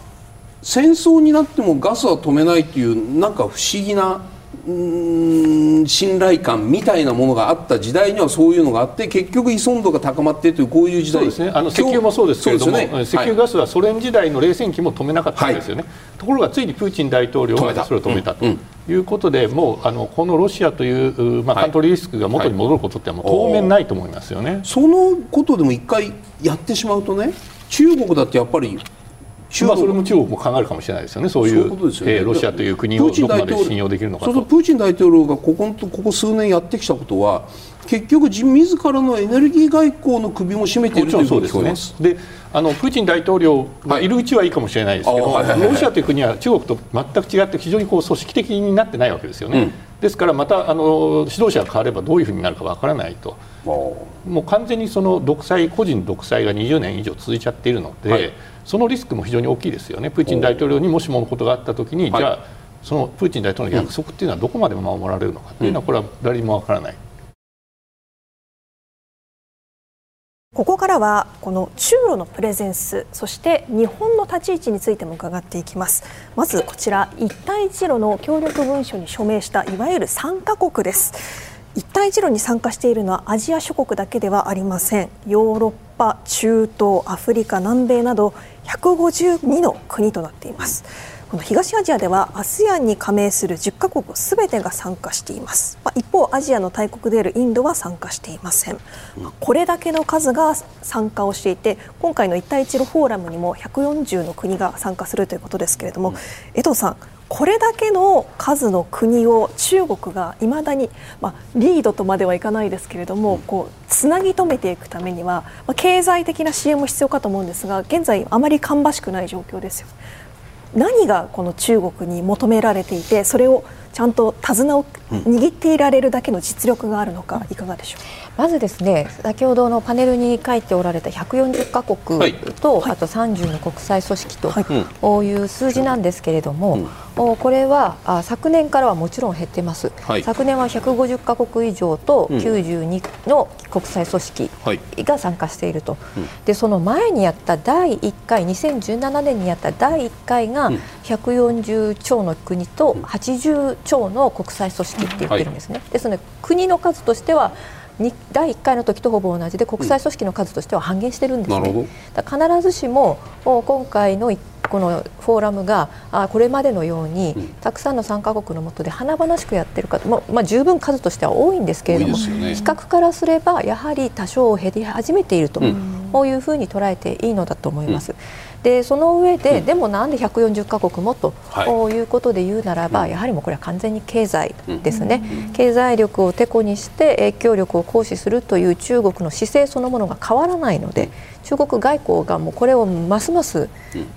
戦争になってもガスは止めないというなんか不思議なうーん信頼感みたいなものがあった時代にはそういうのがあって結局依存度が高まってというこういう時代ですね。あの石油もそうですけれども、ね、石油ガスはソ連時代の冷戦期も止めなかったんですよね、はい、ところがついにプーチン大統領がそれを止めたということで、もうあのこのロシアという、まあ、カントリーリスクが元に戻ることってもう当面ないと思いますよね、はい、そのことでも一回やってしまうとね、中国だってやっぱりまあそれも中国も考えるかもしれないですよね。そういうロシアという国をどこまで信用できるのかと。そうそう、プーチン大統領がここ、ここ数年やってきたことは結局自らのエネルギー外交の首も絞めているということですね。で、あのプーチン大統領がいるうちはいいかもしれないですけど、はい、ロシアという国は中国と全く違って非常にこう組織的になってないわけですよね、うん、ですからまたあの指導者が変わればどういうふうになるかわからないと、もう完全にその独裁、個人独裁がにじゅうねん以上続いちゃっているので、はい、そのリスクも非常に大きいですよね。プーチン大統領にもしものことがあったときに、はい、じゃあそのプーチン大統領の約束というのはどこまで守られるのかというのは、これは誰にもわからない。ここからはこの中ロのプレゼンス、そして日本の立ち位置についても伺っていきます。まずこちら、一帯一路の協力文書に署名したいわゆるさんかこくです。一帯一路に参加しているのはアジア諸国だけではありません。ヨーロッパ、中東、アフリカ、南米などひゃくごじゅうにの国となっています。この東アジアでは アセアン に加盟するじゅっかこくすべてが参加しています、まあ、一方アジアの大国であるインドは参加していません、まあ、これだけの数が参加をしていて、今回の一帯一路フォーラムにもひゃくよんじゅうの国が参加するということですけれども、江藤さん、これだけの数の国を中国がいまだに、まあ、リードとまではいかないですけれども、こうつなぎ止めていくためには、まあ、経済的な支援も必要かと思うんですが、現在あまり芳しくない状況ですよ。何がこの中国に求められていて、それをちゃんと手綱を握っていられるだけの実力があるのか、いかがでしょうか。まずですね、先ほどのパネルに書いておられたひゃくよんじゅっかこくと、はい、あとさんじゅうの国際組織と、はい、いう数字なんですけれども、うん、これは昨年からはもちろん減ってます、はい、昨年はひゃくごじゅっかこく以上ときゅうじゅうにの国際組織が参加していると、はい、でその前にやっただいいっかい、にせんじゅうななねんにやっただいいっかいがひゃくよんじゅうちょうの国とはちじゅうちょうの国際組織って言ってるんですね、はい、ですので国の数としてはだいいっかいの時とほぼ同じで、国際組織の数としては半減してるんですね、うん、だから必ずしも今回のこのフォーラムがこれまでのようにたくさんの参加国の下で華々しくやってるか、まあ、十分数としては多いんですけれども、ね、比較からすればやはり多少減り始めていると、うん、こういうふうに捉えていいのだと思います、うん、でその上で、うん、でもなんでひゃくよんじゅっかこくもということで言うならば、はい、やはりもうこれは完全に経済ですね、うん、経済力をてこにして影響力を行使するという中国の姿勢そのものが変わらないので、中国外交がもうこれをますます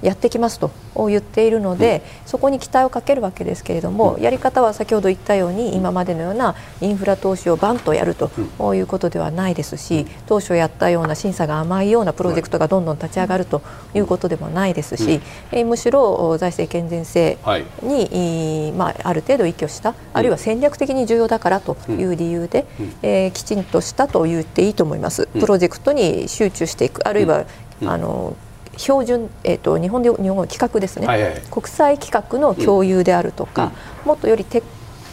やってきますと言っているので、うん、そこに期待をかけるわけですけれども、うん、やり方は先ほど言ったように今までのようなインフラ投資をバンとやるということではないですし、当初やったような審査が甘いようなプロジェクトがどんどん立ち上がるということでもないですし、うん、むしろ財政健全性に、はい、まあ、ある程度依拠した、あるいは戦略的に重要だからという理由で、うん、えー、きちんとしたと言っていいと思います。プロジェクトに集中していく、あるいは、うん、あの標準、えーと、日本で日本の企画ですね、はいはい、国際規格の共有であるとか、うん、もっとよりて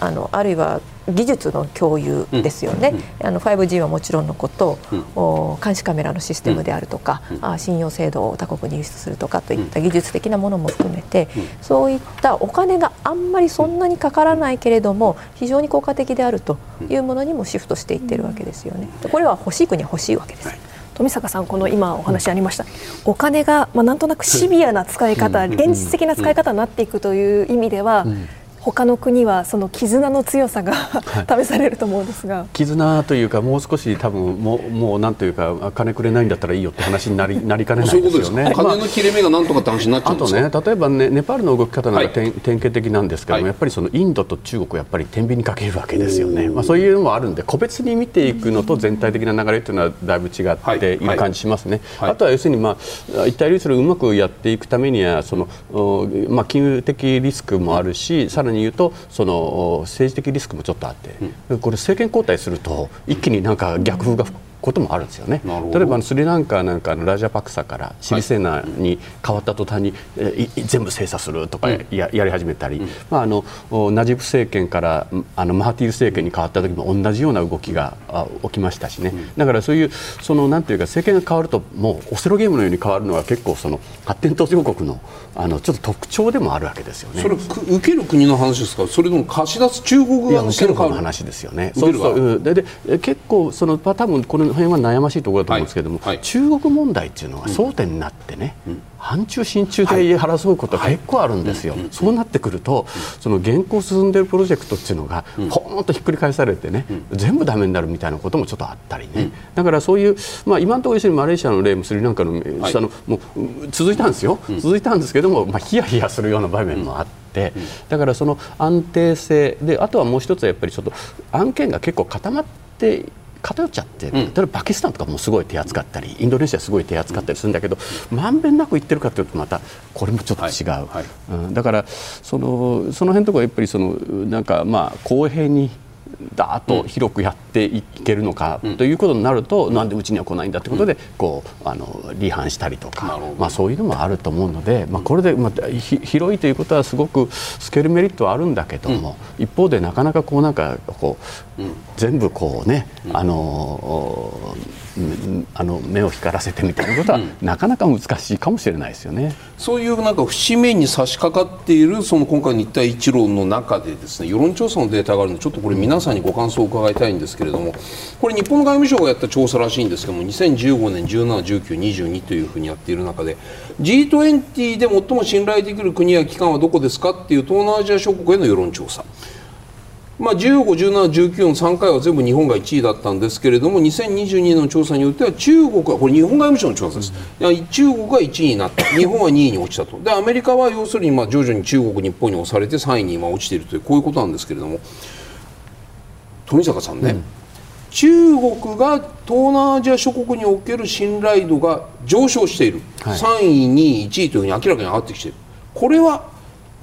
あのあるいは技術の共有ですよね、うん、あの ファイブジー はもちろんのこと、うん、監視カメラのシステムであるとか、うん、信用制度を他国に輸出するとかといった技術的なものも含めて、うん、そういったお金があんまりそんなにかからないけれども非常に効果的であるというものにもシフトしていってるわけですよね。これは欲しい国は欲しいわけです。はい、富坂さん、この今お話ありました、うん、お金が、まあ、なんとなくシビアな使い方、うん、現実的な使い方になっていくという意味では、うん、他の国はその絆の強さが試されると思うんですが、はい、絆というか、もう少し多分もう、もうなんというか、金くれないんだったらいいよって話になり、なりかねないですよね。金の切れ目がなんとかって話になっちゃうんですか。あとね、例えばね、ネパールの動き方なんか典型的なんですけども、はい、やっぱりそのインドと中国をやっぱり天秤にかけるわけですよね。まあ、そういうのもあるんで、個別に見ていくのと全体的な流れというのはだいぶ違っている感じしますね。はいはい、あとは要するに、まあ、一対流それをうまくやっていくためにはその、まあ、金融的リスクもあるし、さらに言うとその政治的リスクもちょっとあって、うん、これ政権交代すると一気になんか逆風が吹くこともあるんですよね。例えばスリランカなんかのラジャパクサからシリセーナに変わった途端に、はい、全部精査するとか や,、うん、や, やり始めたり、うんまあ、あのナジブ政権からあのマハティル政権に変わった時も同じような動きが起きましたしね、うん、だからそういうそのなんていうか政権が変わるともうオセロゲームのように変わるのが結構その発展途上国 の, あのちょっと特徴でもあるわけですよね。それ受ける国の話ですか、それとも貸し出す中国側の受ける側の話ですよね。そうそうでで結構その多分このこの辺は悩ましいところだと思うんですけども、はいはい、中国問題っていうのが争点になってね、うん、反中親中で争うことが結構あるんですよ。はいはい、そうなってくるとその現行進んでいるプロジェクトっていうのがポーンとひっくり返されてね、うん、全部ダメになるみたいなこともちょっとあったりね、うん、だからそういう、まあ、今のところ一緒にマレーシアの例もスリランカの下の、はい、もう続いたんですよ、うん、続いたんですけども、まあ、ヒヤヒヤするような場面もあって、うんうん、だからその安定性で、あとはもう一つはやっぱりちょっと案件が結構固まって偏っちゃって、例えばパキスタンとかもすごい手厚かったり、インドネシアすごい手厚かったりするんだけど、まんべんなくいってるかというとまたこれもちょっと違う、はいはいうん、だからそのその辺とかやっぱりそのなんかまあ公平にだーっと広くやっていけるのか、うん、ということになると、うん、なんでうちには来ないんだということで、うん、こうあの離反したりとか、まあ、そういうのもあると思うので、まあ、これで、まあ、広いということはすごくスケールメリットはあるんだけども、うん、一方でなかなかこうなんかこう、うん、全部こうね、うん、あのあの目を光らせてみたいなことは、うん、なかなか難しいかもしれないですよね。そういうなんか節目に差し掛かっているその今回の一帯一路の中でですね、世論調査のデータがあるのでちょっとこれ皆さんにご感想を伺いたいんですけれども、これ日本の外務省がやった調査らしいんですけども、にせんじゅうごねん、じゅうなな、じゅうきゅう、にじゅうにというふうにやっている中で ジートゥエンティー で最も信頼できる国や機関はどこですかっていう東南アジア諸国への世論調査、まあ、じゅうご、じゅうなな、じゅうきゅうのさんかいは全部日本がいちいだったんですけれども、にせんにじゅうにねんの調査によっては中国はこれ日本外務省の調査です、うん、中国がいちいになった日本はにいに落ちたと、でアメリカは要するにまあ徐々に中国、日本に押されてさんいに今落ちているというこういうことなんですけれども、富坂さんね、うん、中国が東南アジア諸国における信頼度が上昇している、はい、さんい、にい、いちいというふうに明らかに上がってきている、これは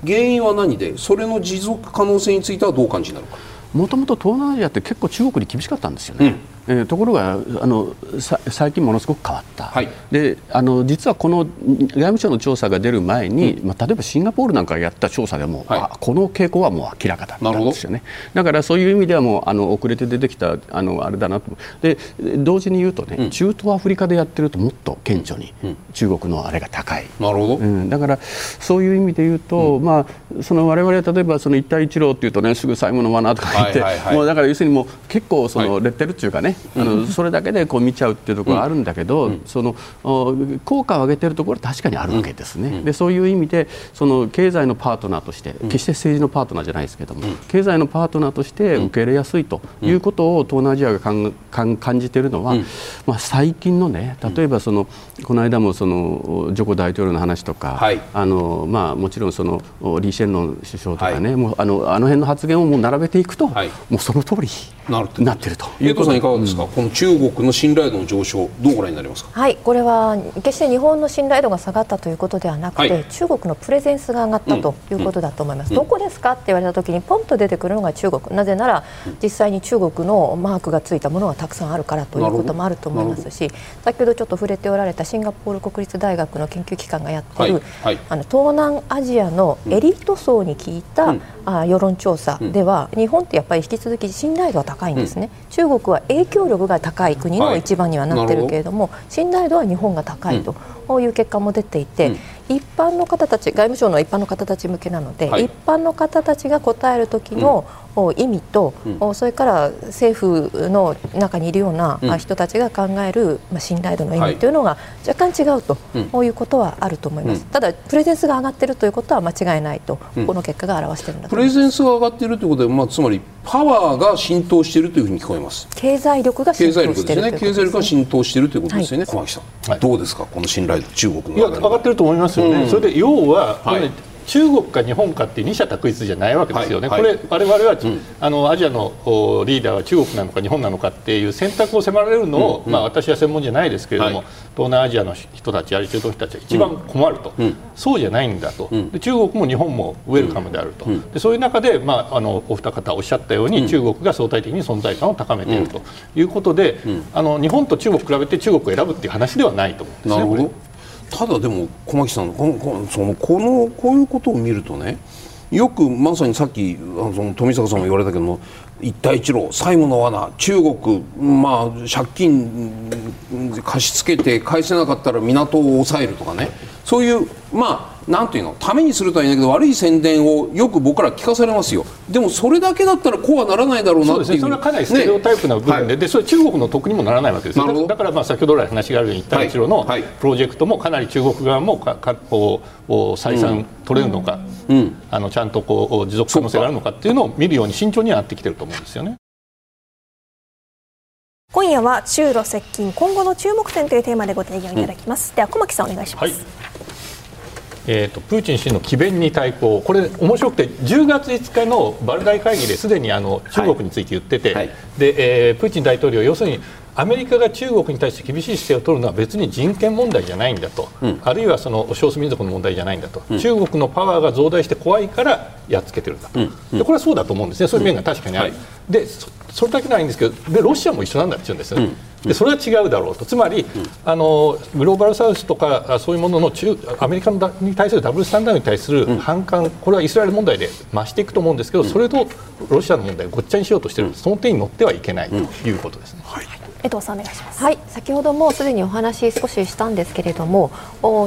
原因は何で、それの持続可能性についてはどう感じになるか。もともと東南アジアって結構中国に厳しかったんですよね、うん、えー、ところがあの最近ものすごく変わった、はい、であの実はこの外務省の調査が出る前に、うんまあ、例えばシンガポールなんかがやった調査でも、はい、あこの傾向はもう明らかだったんですよね。だからそういう意味ではもうあの遅れて出てきたあのあれだなと思う。で同時に言うとね、うん、中東アフリカでやってるともっと顕著に中国のあれが高い、なるほど、うん、だからそういう意味で言うと、うんまあ、その我々は例えばその一帯一路っていうとねすぐ債務の罠とか言って、はいはいはい、もうだから要するにもう結構そのレッテルっていうかね、はいね、あのそれだけでこう見ちゃうっていうところはあるんだけど、うん、その効果を上げているところは確かにあるわけですね、うん、でそういう意味でその経済のパートナーとして、決して政治のパートナーじゃないですけども、うん、経済のパートナーとして受け入れやすいということを東南アジアがかんかん感じているのは、うんまあ、最近のね、例えばそのこの間もそのジョコ大統領の話とか、はい、あのまあ、もちろんそのリー・シェンロン首相とかね、はい、もうあのあの辺の発言をもう並べていくと、はい、もうその通りなるなっていると。江藤さんいかがですか、うん、この中国の信頼度の上昇どうご覧になりますか。はい、これは決して日本の信頼度が下がったということではなくて、はい、中国のプレゼンスが上がったということだと思います、うんうん、どこですかって言われたときにポンと出てくるのが中国、なぜなら実際に中国のマークがついたものがたくさんあるからということもあると思いますし、先ほどちょっと触れておられたシンガポール国立大学の研究機関がやっている、はいはい、あの東南アジアのエリート層に聞いた、うん、あ世論調査では、うん、日本ってやっぱり引き続き信頼度は高いんですね、うん、中国は影響力が高い国の一番にはなってるけれども、はい、信頼度は日本が高いと、うん、いう結果も出ていて、うん、一般の方たち、外務省の一般の方たち向けなので、はい、一般の方たちが答える時の、うん意味と、うん、それから政府の中にいるような人たちが考える、まあ、信頼度の意味というのが若干違うと、はい、いうことはあると思います、うん、ただプレゼンスが上がっているということは間違いないと、うん、この結果が表しているんだと思います。プレゼンスが上がっているということは、まあ、つまりパワーが浸透しているというふうに聞こえます。経済力が浸透しているということですね。経済力が浸透しているということですよね。駒木さん、はい、どうですかこの信頼度、中国の。いや、上がっていると思いますよね、うん、それで要は、はい中国か日本かって二者択一じゃないわけですよね、はいはい、これ我々は、うん、あのアジアのリーダーは中国なのか日本なのかっていう選択を迫られるのを、うんうんまあ、私は専門じゃないですけれども、はい、東南アジアの人たちあるいは中東の人たちは一番困ると、うん、そうじゃないんだと、うん、で中国も日本もウェルカムであると、うん、でそういう中で、まあ、あのお二方おっしゃったように、うん、中国が相対的に存在感を高めているということで、うん、あの日本と中国を比べて中国を選ぶっていう話ではないと思うんですね。なるほど。ただでも駒木さん、この、その、この、こういうことを見るとね、よくまさにさっきその富坂さんも言われたけども、一帯一路、債務の罠、中国、まあ、借金貸し付けて返せなかったら港を抑えるとかね、そういう、まあ、なんていうの、ためにするとは言えないけど悪い宣伝をよく僕ら聞かされますよ。でもそれだけだったらこうはならないだろうなっていう。そうですね、それはかなりステレオタイプな部分 で,、ね、でそれ中国の得にもならないわけですよね。だからまあ先ほど来話があるように一帯一路のプロジェクトもかなり中国側もかかこう採算取れるのか、うんうん、あのちゃんとこう持続可能性があるのかっていうのを見るように慎重にはなってきてると思うんですよね。今夜は中ロ接近、今後の注目点というテーマでご提言いただきます、うん、では駒木さんお願いします、はいえー、とプーチン氏の詭弁に対抗、これ面白くてじゅうがついつかのバルダイ会議ですでにあの中国について言ってて、はいはいでえー、プーチン大統領要するにアメリカが中国に対して厳しい姿勢を取るのは別に人権問題じゃないんだと、うん、あるいはその少数民族の問題じゃないんだと、うん、中国のパワーが増大して怖いからやっつけてるんだと、うんうん、でこれはそうだと思うんですね。そういう面が確かにある、うんはい、で そ, それだけないんですけどでロシアも一緒なんだって言うんですね、うん、でそれは違うだろうと、つまり、うん、あのグローバルサウスとかそういうものの中アメリカのに対するダブルスタンダードに対する反感、うん、これはイスラエル問題で増していくと思うんですけど、うん、それとロシアの問題をごっちゃにしようとしている、その点に乗ってはいけないということですね、うんはい江藤さんお願いします、はい、先ほどもすでにお話少ししたんですけれども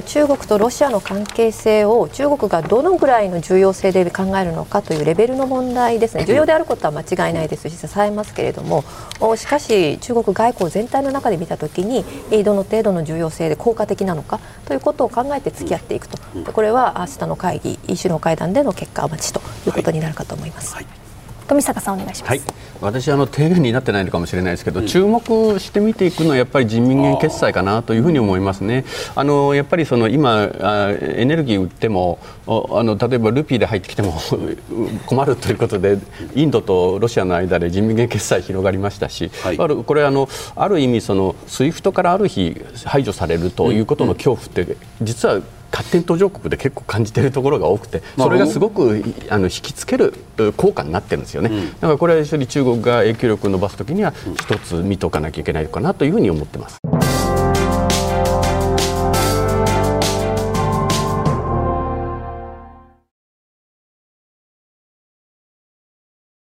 中国とロシアの関係性を中国がどのぐらいの重要性で考えるのかというレベルの問題ですね。重要であることは間違いないですし支えますけれども、しかし中国外交全体の中で見たときにどの程度の重要性で効果的なのかということを考えて付き合っていくと、これは明日の会議首脳会談での結果を待ちということになるかと思います、はいはい富坂さんお願いします、はい、私あの提言になってないのかもしれないですけど、うん、注目して見ていくのはやっぱり人民元決済かなというふうに思いますね。あのやっぱりその今エネルギー売ってもあの例えばルピーで入ってきても困るということでインドとロシアの間で人民元決済広がりましたし、はい、これあのある意味そのスイフトからある日排除されるということの恐怖って実は発展途上国で結構感じているところが多くて、それがすごくあの引きつける効果になってるんですよね、うん、だからこれは一緒に中国が影響力を伸ばすときには一つ見とかなきゃいけないのかなというふうに思ってます。